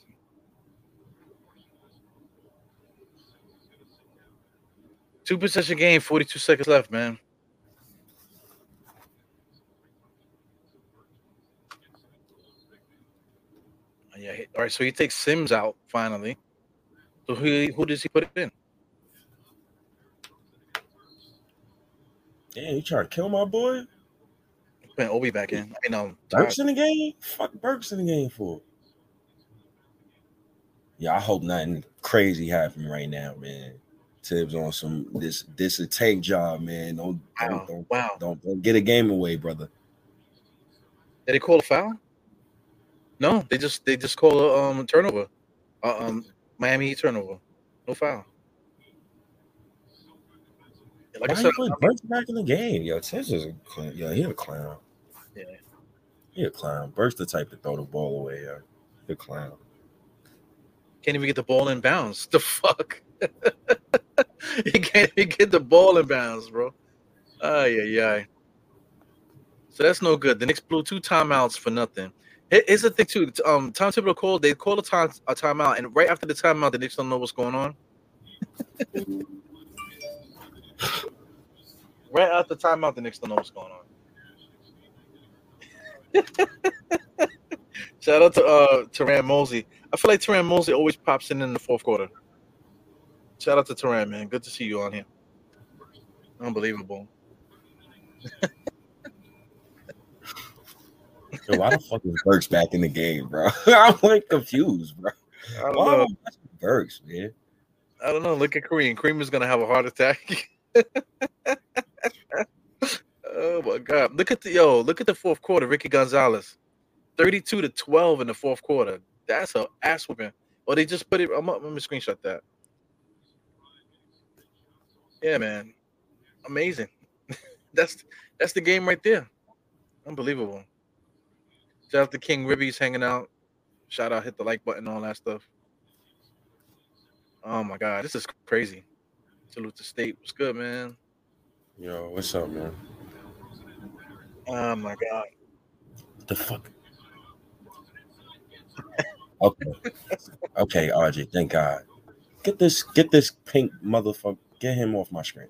Two possession game, 42 seconds left, man. Yeah. All right. So he takes Sims out finally. So who does he put it in? Damn, you trying to kill my boy? Putting Obi back in. I mean, Burks in the game? Fuck Burks in the game for. Yeah, I hope nothing crazy happened right now, man. Tibbs on some this a tank job, man. Don't get a game away, brother. Did they call a foul? No, they just call a turnover. Miami Heat turnover. No foul. Like why I said, you put Burks back in the game? Yo, Tibbs is a clown. Yo, he a clown. Yeah. He a clown. Burks the type to throw the ball away, yo. He a clown. Can't even get the ball in bounds. The fuck? He can't even get the ball in bounds, bro. Yeah. So that's no good. The Knicks blew 2 timeouts for nothing. Here's the thing, too. Tom Thibodeau called a timeout, and right after the timeout, the Knicks don't know what's going on. Right after timeout, the Knicks don't know what's going on. Shout out to Teran Mosley. I feel like Teran Mosley always pops in the fourth quarter. Shout out to Teran, man. Good to see you on here. Unbelievable. Yo, why the fuck is Burks back in the game, bro? I'm like confused, bro. Why Burks, man? I don't know. Look at Kareem. Kareem is gonna have a heart attack. Oh my God! Look at the Look at the fourth quarter. Ricky Gonzalez, 32-12 in the fourth quarter. That's an ass whooping. Or they just put it. Let me screenshot that. Yeah, man, amazing. That's the game right there. Unbelievable. Shout out to King Ribby's hanging out. Shout out, hit the like button, all that stuff. Oh my God, this is crazy. Salute to State. What's good, man? Yo, what's up, man? Oh my God. What the fuck? Okay, RJ, thank God. Get this pink motherfucker. Get him off my screen.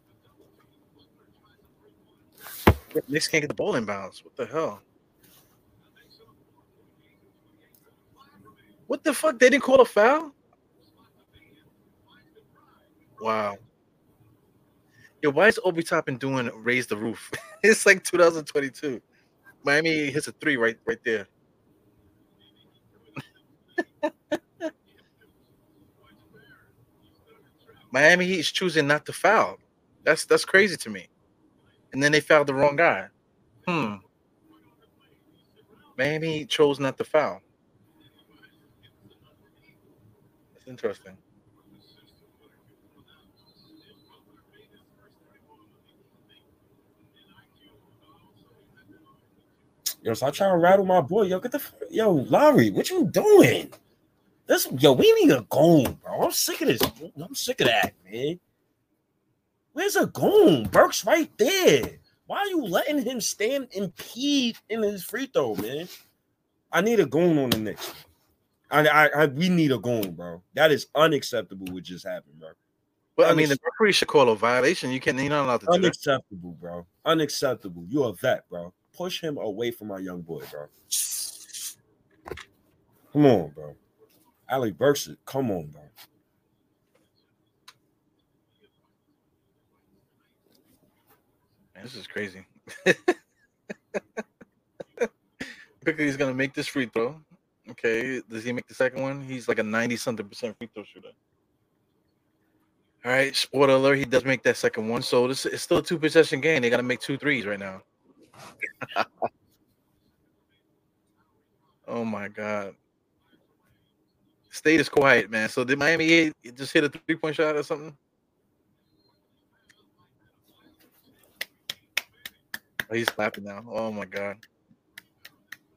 Knicks can't get the ball inbounds. What the hell? What the fuck? They didn't call a foul? Wow. Yo, why is Obi Toppin doing Raise the Roof? It's like 2022. Miami hits a three right there. Miami Heat is choosing not to foul. That's crazy to me. And then they fouled the wrong guy. Miami chose not to foul. That's interesting. Yo, so I try to rattle my boy. Yo, Lowry, what you doing? We need a gong, bro. I'm sick of this. I'm sick of that, man. Where's a gong? Burks right there. Why are you letting him stand impede in his free throw, man? I need a gong on the Knicks. We need a gong, bro. That is unacceptable what just happened, bro. Well, I mean, the referee should call a violation. You're not allowed to do that. Unacceptable, bro. Unacceptable. You're a vet, bro. Push him away from my young boy, bro. Come on, bro. Alec Burks, come on, bro. Man, this is crazy. Quickly, he's going to make this free throw. Okay, does he make the second one? He's like a 90-something% free throw shooter. All right, spoiler alert, he does make that second one. So it's still a two-possession game. They got to make 2 threes right now. Oh my God. State is quiet, man. So did Miami Heat just hit a three-point shot or something? Oh, he's clapping now. Oh my God.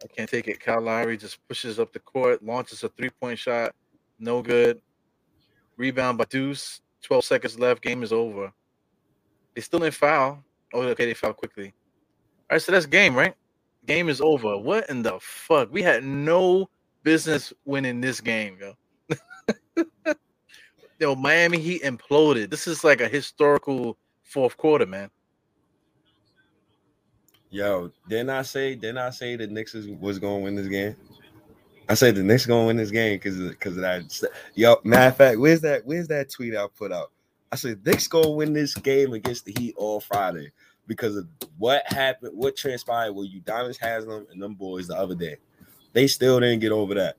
I can't take it. Kyle Lowry just pushes up the court, launches a three-point shot. No good. Rebound by Deuce. 12 seconds left. Game is over. They still didn't foul. Oh, okay. They fouled Quickly. All right, so that's game, right? Game is over. What in the fuck? We had no business winning this game, yo. Yo, Miami Heat imploded. This is like a historical fourth quarter, man. Yo, didn't I say the Knicks was going to win this game? I said the Knicks going to win this game because of that. Yo, matter of fact, where's that tweet I put out? I said Knicks going to win this game against the Heat all Friday. Because of what happened, what transpired with Udonis Haslam and them boys the other day. They still didn't get over that.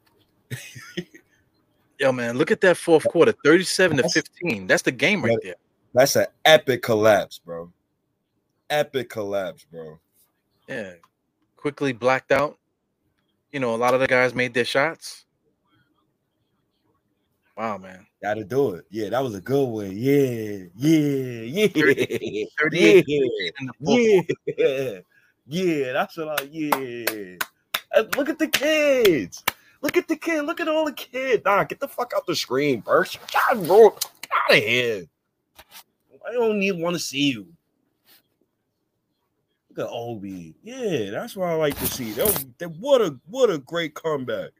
Yo, man, look at that fourth quarter, 37-15. That's the game right there. That's an epic collapse, bro. Epic collapse, bro. Yeah. Quickly blacked out. You know, a lot of the guys made their shots. Wow, man. Gotta do it. Yeah, that was a good one. Yeah. 38 yeah, that's what look at the kids. Look at all the kids. Nah, get the fuck out the screen, Burks. God, bro. Get out of here. I don't even want to see you. Look at Obi. Yeah, that's what I like to see. That what a great comeback.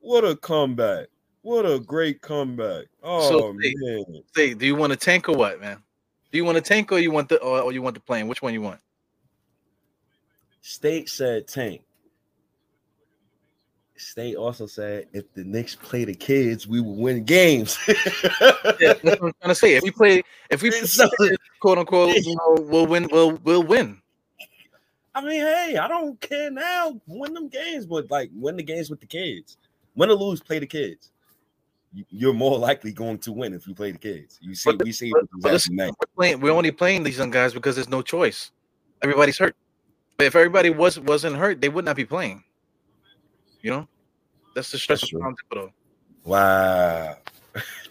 What a comeback. What a great comeback! Oh so, man, do you want to tank or what, man? Do you want to tank or you want the plane? Which one you want? State said tank. State also said if the Knicks play the kids, we will win games. Yeah, that's what I'm trying to say. If we play so, quote unquote, you know, we'll win. I mean, hey, I don't care now. Win them games, but like win the games with the kids. Win or lose, play the kids. You're more likely going to win if you play the kids. You see, we're only playing these young guys because there's no choice. Everybody's hurt. But if everybody wasn't hurt, they would not be playing. You know, that's the stress of Tom Thibodeau. Wow,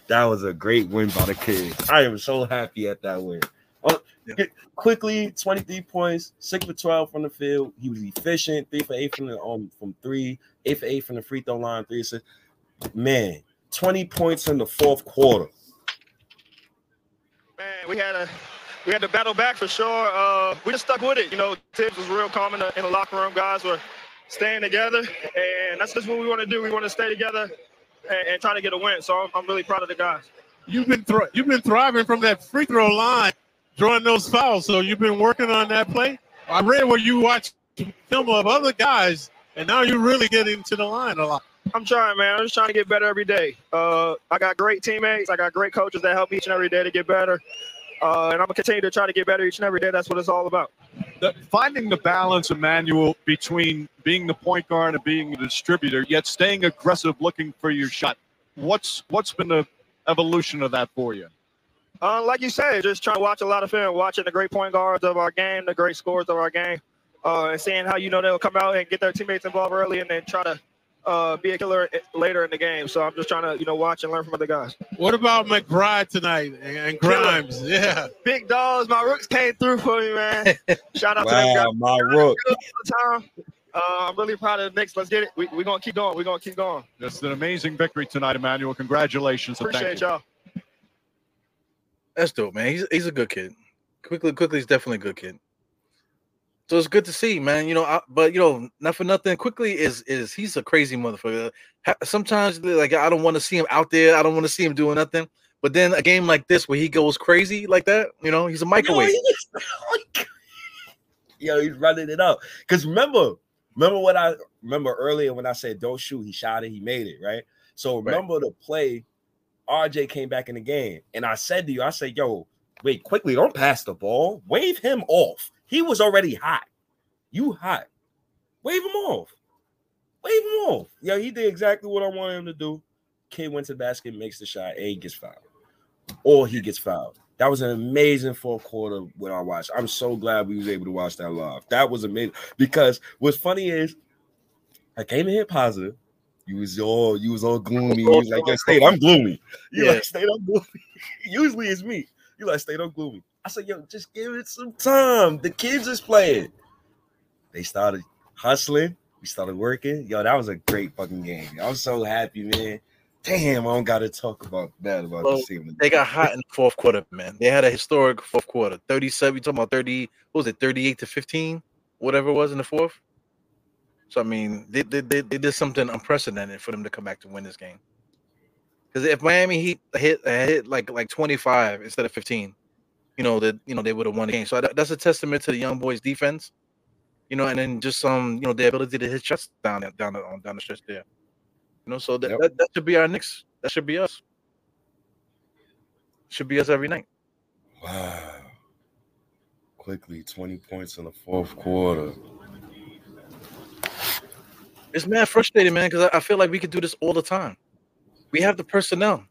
that was a great win by the kids. I am so happy at that win. Oh, yeah. Quickly, 23 points, 6 for 12 from the field. He was efficient, 3 for 8 from three, 8 for 8 from the free throw line, 3 assists. Man, 20 points in the fourth quarter. Man, we had to battle back for sure. We just stuck with it. You know, Tibbs was real calm in the locker room. Guys were staying together, and that's just what we want to do. We want to stay together and try to get a win. So I'm really proud of the guys. You've been thriving from that free throw line, drawing those fouls. So you've been working on that play. I read where you watched film of other guys, and now you're really getting to the line a lot. I'm trying, man. I'm just trying to get better every day. I got great teammates. I got great coaches that help me each and every day to get better. And I'm going to continue to try to get better each and every day. That's what it's all about. Finding the balance, Immanuel, between being the point guard and being the distributor, yet staying aggressive, looking for your shot. What's been the evolution of that for you? Like you said, just trying to watch a lot of film, watching the great point guards of our game, the great scorers of our game, and seeing how, you know, they'll come out and get their teammates involved early and then try to be a killer later in the game. So I'm just trying to, you know, watch and learn from other guys. What about McBride tonight and Grimes? Yeah. Big dogs. My rooks came through for me, man. Shout out to them guys. My rook. I'm really proud of the Knicks. Let's get it. We're going to keep going. We're going to keep going. That's an amazing victory tonight, Immanuel. Congratulations. Appreciate y'all. That's dope, man. He's a good kid. Quickly's definitely a good kid. So it's good to see, man. You know, but you know, not for nothing. Quickly is he's a crazy motherfucker. Sometimes, like, I don't want to see him out there. I don't want to see him doing nothing. But then a game like this where he goes crazy like that, you know, he's a microwave. Yo, he's running it up. Because remember earlier when I said don't shoot, he shot it, he made it, right? So remember the play, RJ came back in the game, and I said to you, I said, yo, wait, Quickly, don't pass the ball. Wave him off. He was already hot. You hot. Wave him off. Wave him off. Yo, he did exactly what I wanted him to do. Kid went to the basket, makes the shot, and he gets fouled. Or he gets fouled. That was an amazing fourth quarter when I watched. I'm so glad we was able to watch that live. That was amazing. Because what's funny is I came in here positive. You was all gloomy. You was like, yo, State, I'm gloomy. Like, State, I'm gloomy. Usually it's me. You like, State, I'm gloomy. I said, yo, just give it some time. The kids is playing. They started hustling. We started working. Yo, that was a great fucking game. I'm so happy, man. Damn, I don't got to talk about that. This team. They got hot in the fourth quarter, man. They had a historic fourth quarter. 37, you're talking about 30, what was it, 38 to 15, whatever it was in the fourth. So, I mean, they did something unprecedented for them to come back to win this game. Because if Miami Heat hit like 25 instead of 15, you know, that, you know, they would have won the game. So that's a testament to the young boys' defense, you know, and then just you know, their ability to hit shots down the stretch there, you know. So that should be our Knicks. That should be us. Should be us every night. Wow. Quickly, 20 points in the fourth quarter. It's mad frustrating, man, because I feel like we could do this all the time. We have the personnel.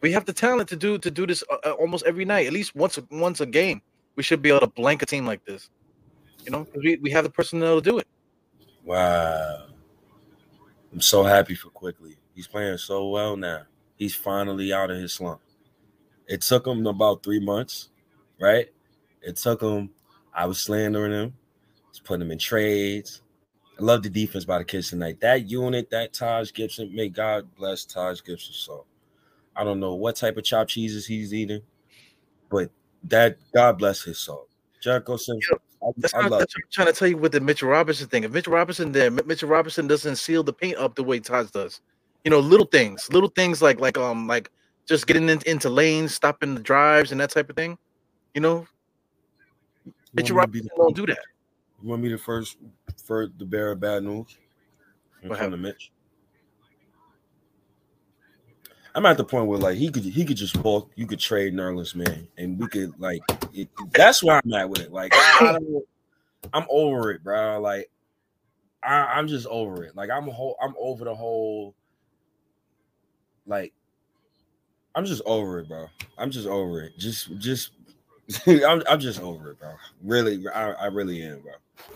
We have the talent to do this almost every night, at least once a game. We should be able to blank a team like this, you know. We have the personnel to do it. Wow, I'm so happy for Quickly. He's playing so well now. He's finally out of his slump. It took him about 3 months, right? It took him. I was slandering him. Just putting him in trades. I love the defense by the kids tonight. That unit, that Taj Gibson. May God bless Taj Gibson. So. I don't know what type of chopped cheeses he's eating, but that, God bless his soul. Jericho Sims, that's what I'm trying to tell you with the Mitchell Robinson thing. If Mitchell Robinson there, Mitchell Robinson doesn't seal the paint up the way Taj does. You know, little things like just getting into lanes, stopping the drives, and that type of thing. You know, Mitchell Robinson won't do that. You want me to first the bearer of bad news? What happened to Mitch? I'm at the point where like he could just bulk. You could trade Nerlens, man, and we could like. That's where I'm at with it. Like I'm over it, bro. Like I'm just over it. Like I'm over the whole. Like I'm just over it, bro. I'm just over it. Just I'm just over it, bro. Really, I really am, bro.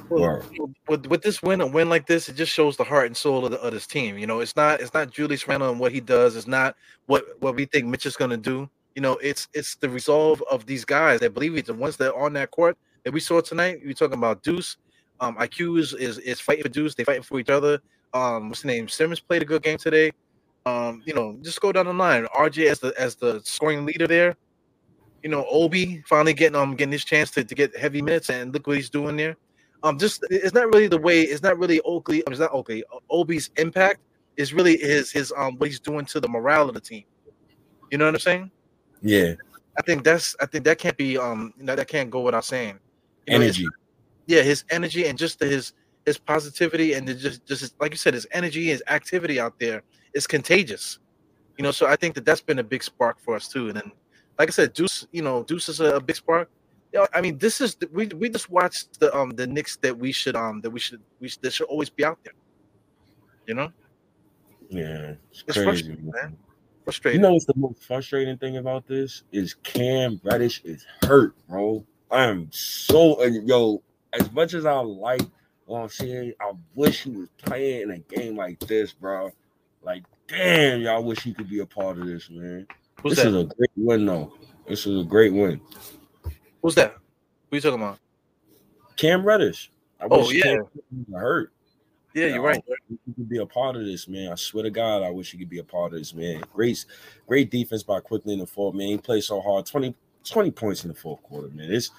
Well, with this win, a win like this, it just shows the heart and soul of this team. You know, it's not Julius Randle and what he does. It's not what we think Mitch is going to do. You know, it's the resolve of these guys that believe it. The ones that are on that court that we saw tonight. You're talking about Deuce. IQ is fighting for Deuce. They fighting for each other. What's the name? Simmons played a good game today. You know, just go down the line. RJ as the scoring leader there. You know, Obi finally getting his chance to get heavy minutes, and look what he's doing there. Just it's not really the way. It's not really Oakley. It's not Oakley. Obi's impact is really his what he's doing to the morale of the team. You know what I'm saying? Yeah. I think that can't be that can't go without saying. You know, energy. His energy and just his positivity and just like you said, his energy, his activity out there is contagious. You know, so I think that's been a big spark for us too. And then, like I said, Deuce is a big spark. I mean, this is we just watched the Knicks that we should that should always be out there, you know. Yeah, it's crazy, frustrating, man. Frustrating. You know what's the most frustrating thing about this is Cam Reddish is hurt, bro. I am as much as I like what I'm seeing, I wish he was playing in a game like this, bro. Like, damn, y'all wish he could be a part of this, man. This is a great win, though. This is a great win. Who's that? Who are you talking about? Cam Reddish. Cam was hurt. Yeah, you're right. He could be a part of this, man. I swear to God, I wish he could be a part of this, man. Great defense by Quickley in the fourth, man. He played so hard. 20 points in the fourth quarter, man. It's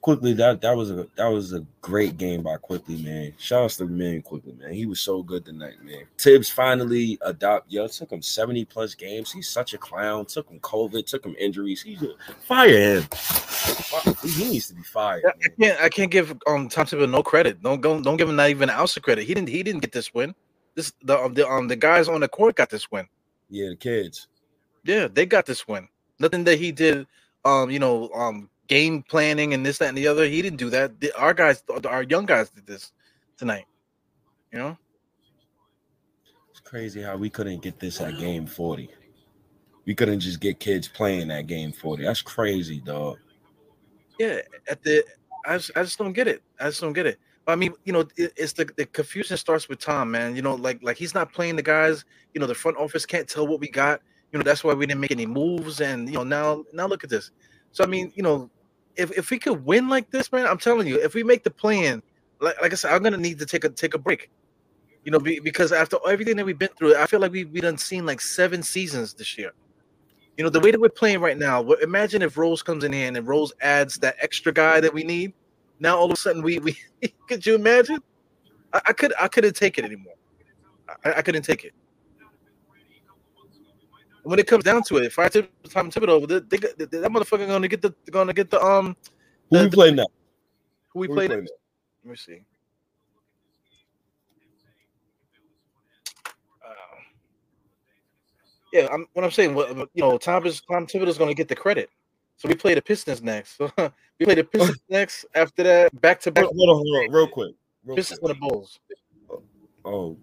Quickley. That was a great game by Quickley, man. Shout out to the man Quickley, man. He was so good tonight, man. Tibbs finally it took him 70 plus games. He's such a clown. Took him COVID. Took him injuries. Fire him. He needs to be fired. Man. I can't give Tom Thibodeau no credit. Don't give him not even an ounce of credit. He didn't get this win. This the guys on the court got this win. Yeah, the kids. Yeah, they got this win. Nothing that he did. Game planning and this, that, and the other. He didn't do that. Our young guys did this tonight. You know? It's crazy how we couldn't get this at game 40. We couldn't just get kids playing at game 40. That's crazy, dog. Yeah. I just don't get it. I just don't get it. I mean, you know, it's the confusion starts with Tom, man. You know, like he's not playing the guys. You know, the front office can't tell what we got. You know, that's why we didn't make any moves. And, you know, now look at this. So, I mean, you know, if we could win like this, man, I'm telling you, if we make the play-in, like I said, I'm going to need to take a break, you know, because after everything that we've been through, I feel like we done seen like 7 seasons this year. You know, the way that we're playing right now, imagine if Rose comes in here and Rose adds that extra guy that we need. Now, all of a sudden, we could you imagine? I couldn't take it anymore. I couldn't take it. When it comes down to it, if I tip Tom Thibodeau, that motherfucker gonna get the who we play now? Who we play now? Let me see. What I'm saying, you know, Tom Thibodeau's gonna get the credit. So we play the Pistons next. We play the Pistons next. After that, back to back. Hold on, real quick. Pistons with the Bulls. Oh,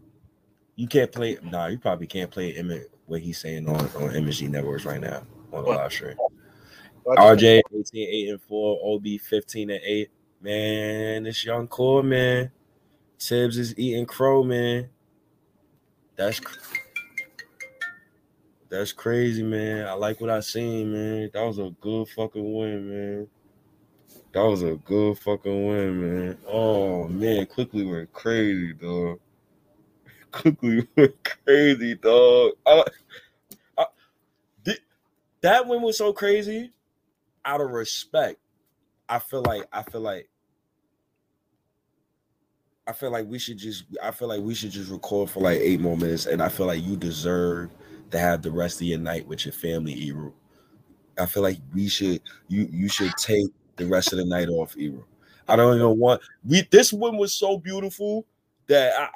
you can't play. Nah, you probably can't play Emmett. What he's saying on MSG networks right now on the live stream. RJ 18-8-4, OB 15-8. Man, this young core, man. Tibbs is eating crow, man. That's crazy, man. I like what I seen, man. That was a good fucking win, man. Oh man, Quickley went crazy, dog. That win was so crazy. Out of respect, I feel like we should just record for like 8 more minutes, and I feel like you deserve to have the rest of your night with your family, Eru. I feel like you should take the rest of the night off, Eru. I don't even want this win was so beautiful that I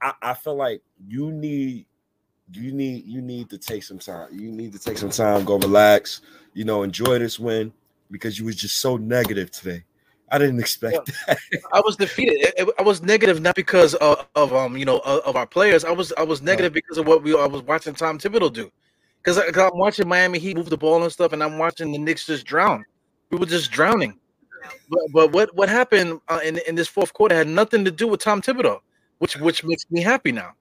I feel like you need to take some time. You need to take some time, go relax, you know, enjoy this win, because you was just so negative today. I didn't expect that. I was defeated. I was negative not because of our players. I was negative because of what I was watching Tom Thibodeau do. Because I'm watching Miami Heat move the ball and stuff, and I'm watching the Knicks just drown. We were just drowning. But what happened in this fourth quarter had nothing to do with Tom Thibodeau, which makes me happy now.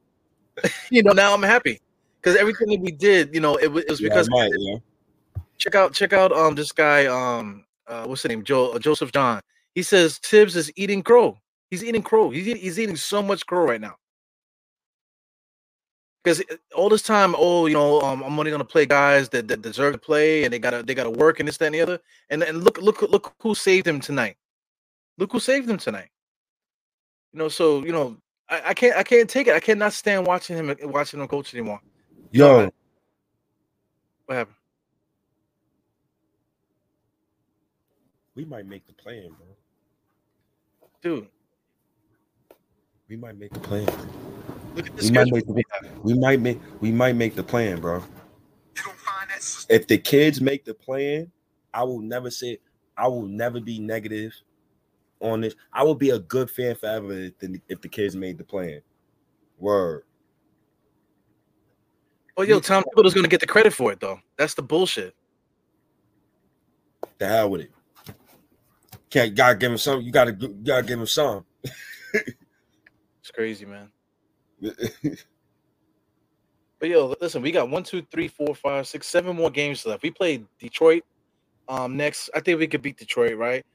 You know, now I'm happy because everything that we did, you know, it was because. Yeah, Check out this guy. What's his name? Joseph John. He says Tibbs is eating crow. He's eating crow. He's eating so much crow right now. Because all this time, I'm only gonna play guys that deserve to play, and they gotta work and this, that, and the other. And look who saved him tonight. Look who saved him tonight. You know, so you know, I can't take it. I cannot stand watching him coach anymore. Yo, what happened? We might make the play-in, bro. Dude. We might make the play-in, bro. Look at this we might make the play-in, bro. If the kids make the play-in, I will never be negative on this. I will be a good fan forever if the kids made the play-in. Word. Oh, yo, Tom Thibodeau's going to get the credit for it, though. That's the bullshit. The hell with it. Gotta give him some. You gotta give him some. It's crazy, man. But yo, listen, we got 1, 2, 3, 4, 5, 6, 7 more games left. We play Detroit next. I think we could beat Detroit, right?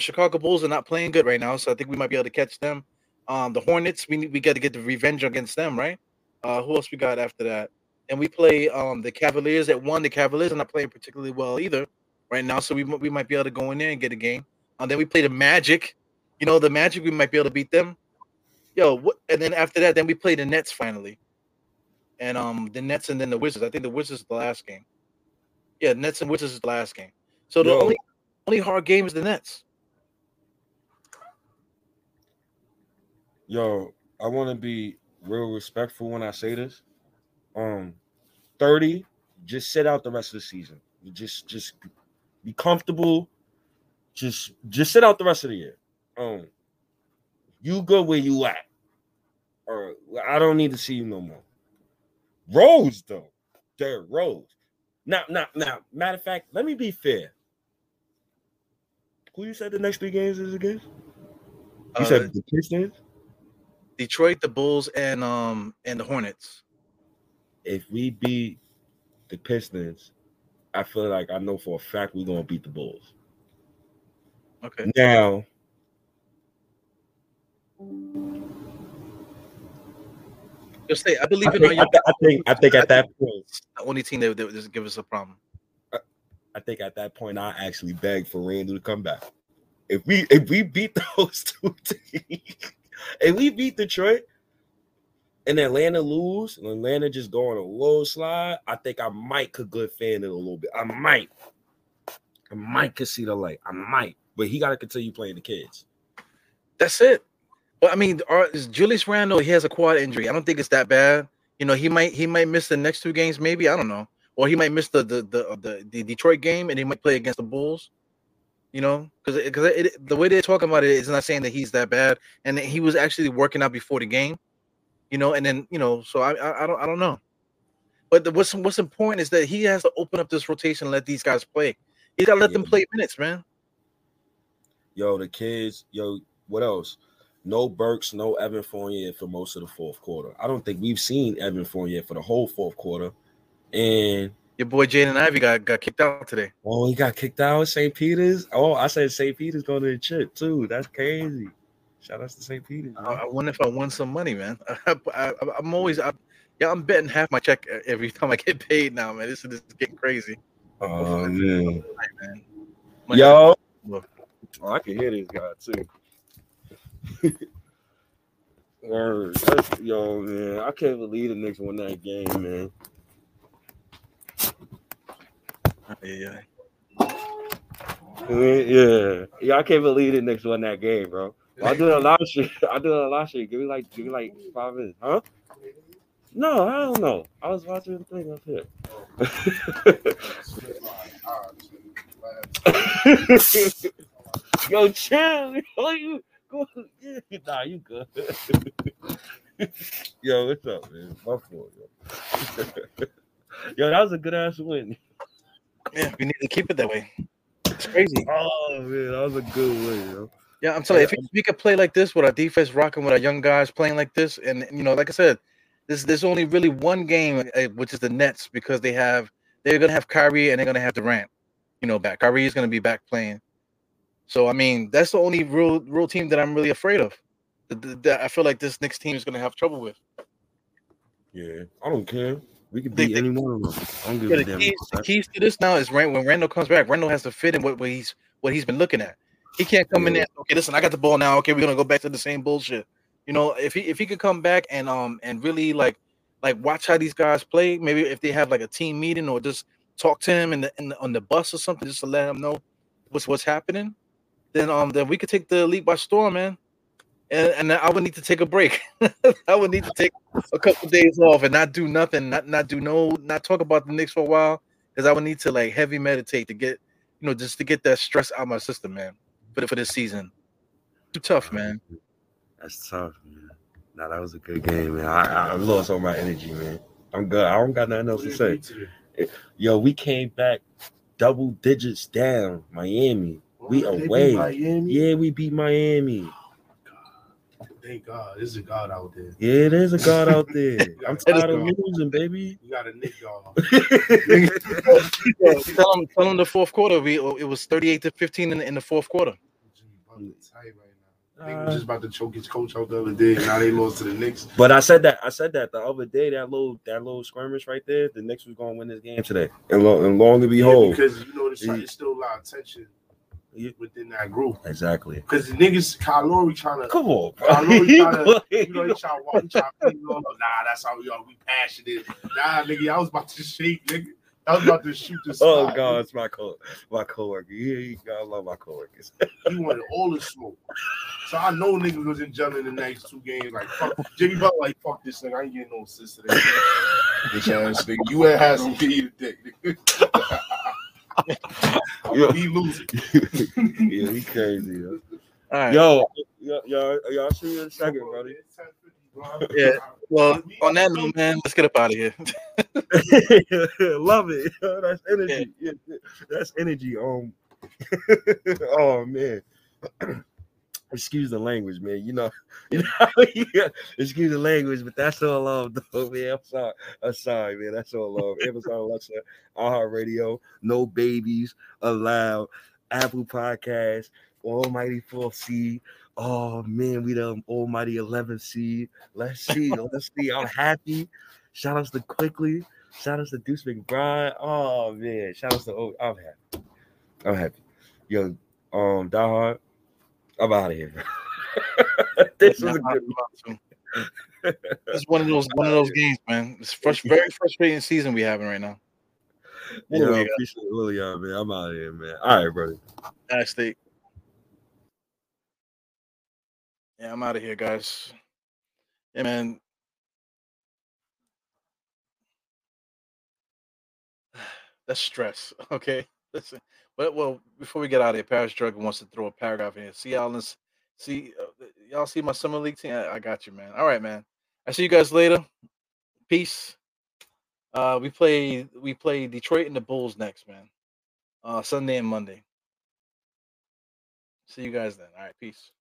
Chicago Bulls are not playing good right now, so I think we might be able to catch them. The Hornets, we got to get the revenge against them, right? Who else we got after that? And we play the Cavaliers that won. The Cavaliers are not playing particularly well either right now, so we might be able to go in there and get a game. Then we play the Magic. You know, the Magic, we might be able to beat them. Yo, what? And then after that, then we play the Nets finally. And the Nets and then the Wizards. I think the Wizards is the last game. Yeah, Nets and Wizards is the last game. So the only hard game is the Nets. Yo, I want to be real respectful when I say this. 30, just sit out the rest of the season. Just be comfortable. Just sit out the rest of the year. You go where you at. Or I don't need to see you no more. Rose, though. Derrick Rose. Now. Matter of fact, let me be fair. Who you said the next 3 games is against? You said the Pistons? Detroit, the Bulls, and the Hornets. If we beat the Pistons, I feel like I know for a fact we're going to beat the Bulls. Okay. Now, just say I believe I think at that point, the only team that would just give us a problem. I think at that point, I actually begged for Randle to come back. If we beat those 2 teams, if we beat Detroit and Atlanta lose, and Atlanta just go on a low slide, I think I might could good fan it a little bit. I might could see the light. I might. But he got to continue playing the kids. That's it. Well, I mean, Julius Randle, he has a quad injury. I don't think it's that bad. You know, he might miss the next 2 games, maybe. I don't know. Or he might miss the Detroit game, and he might play against the Bulls. You know, because the way they're talking about it is not saying that he's that bad, and that he was actually working out before the game. You know, and then you know, so I don't know. But what's important is that he has to open up this rotation and let these guys play. He's got to let them play minutes, man. Yo, the kids, what else? No Burks, no Evan Fournier for most of the fourth quarter. I don't think we've seen Evan Fournier for the whole fourth quarter. And your boy Jaden Ivey got kicked out today. Oh, he got kicked out at St. Peter's? Oh, I said St. Peter's going to the chip, too. That's crazy. Shout out to St. Peter's. I wonder if I won some money, man. I'm betting half my check every time I get paid now, man. This is getting crazy. Oh, man. Yo. Oh, I can hear this guy too. Yo, man, I can't believe the Knicks won that game, man. Yeah. Yeah, yeah, I can't believe the Knicks won that game, bro. I do a lot of shit. I do a lot of shit. Give me like 5 minutes, huh? No, I don't know. I was watching the thing up here. Yo, chill. You go. Nah, you good. Yo, what's up, man? My fault, yo. Yo, that was a good ass win. Yeah, we need to keep it that way. It's crazy. Oh man, that was a good win, yo. Yeah, I'm telling you, if we could play like this with our defense rocking, with our young guys playing like this, and you know, like I said, there's only really one game, which is the Nets, because they're gonna have Kyrie and they're gonna have Durant, you know, back. Kyrie is gonna be back playing, so I mean, that's the only real team that I'm really afraid of. That I feel like this Knicks team is gonna have trouble with. Yeah, I don't care. We could beat any one of them. I don't give a damn. The keys to this now is when Randle comes back. Randle has to fit in what he's been looking at. He can't come in there. Okay, listen, I got the ball now. Okay, we're gonna go back to the same bullshit. You know, if he could come back and really like watch how these guys play. Maybe if they have like a team meeting or just talk to him on the bus or something, just to let him know what's happening. Then we could take the league by storm, man. And I would need to take a break. I would need to take a couple of days off and not do nothing, not talk about the Knicks for a while, because I would need to like heavy meditate to get, you know, just to get that stress out of my system, man. For this season, too tough, man. That's tough, man. Nah, that was a good game, man. I lost all my energy, man. I'm good. I don't got nothing else to say. Yo, we came back double digits down, Miami. We away. Miami? Yeah, we beat Miami. Oh, God. Thank God. There's a God out there. Yeah, there's a God out there. I'm tired of losing, baby. You got a nick, y'all. Tell him the fourth quarter. It was 38-15 in the fourth quarter. Tight right now. They were just about to choke his coach out the other day, and now they lost to the Knicks. But I said that the other day, that little skirmish right there, the Knicks was going to win this game today. And long and behold, because you know there's still a lot of tension within that group. Exactly. Because the niggas, Kyle Lowry trying to come on, bro. Kyle Lowry trying to, you know, he trying to nah, that's how we are. We passionate. Nah, nigga, I was about to shake, nigga. I was about to shoot this. Oh spot, God, it's my coworker. Yeah, I love my coworkers. He wanted all the smoke, so I know niggas was in jail in the next two games. Like fuck, Jimmy Butler, like fuck this thing. I ain't getting no assist today. Bitch ass nigga, you ain't had some to eat dick. Yo, he losing. Yeah, he crazy. Yo. All right. Yo, I'll see you in a second, buddy. Yeah, well, on that note, man, let's get up out of here. Love it. That's energy. Yeah. Yeah, that's energy. Oh man. Excuse the language, man. You know, excuse the language, but that's all love, though, man. I'm sorry, man. That's all love. Amazon Alexa, iHeartRadio, no babies allowed, Apple Podcasts, Almighty 4th Seed. Oh man, we the almighty 11th seed. Let's see. I'm happy. Shout outs to Quickley. Shout outs to Deuce McBride. Oh man, shout outs to I'm happy. Yo, Die Hard. I'm out of here. This was a good one. It's one of those games, man. It's very frustrating season we having right now. Yo, I appreciate all of y'all, man. I'm out of here, man. All right, brother. Nice state. Yeah, I'm out of here, guys. Yeah, man. That's stress. Okay. Listen. But well, before we get out of here, Paris Drug wants to throw a paragraph in here. Y'all see my summer league team? I got you, man. All right, man. I see you guys later. Peace. We play Detroit and the Bulls next, man. Sunday and Monday. See you guys then. All right, peace.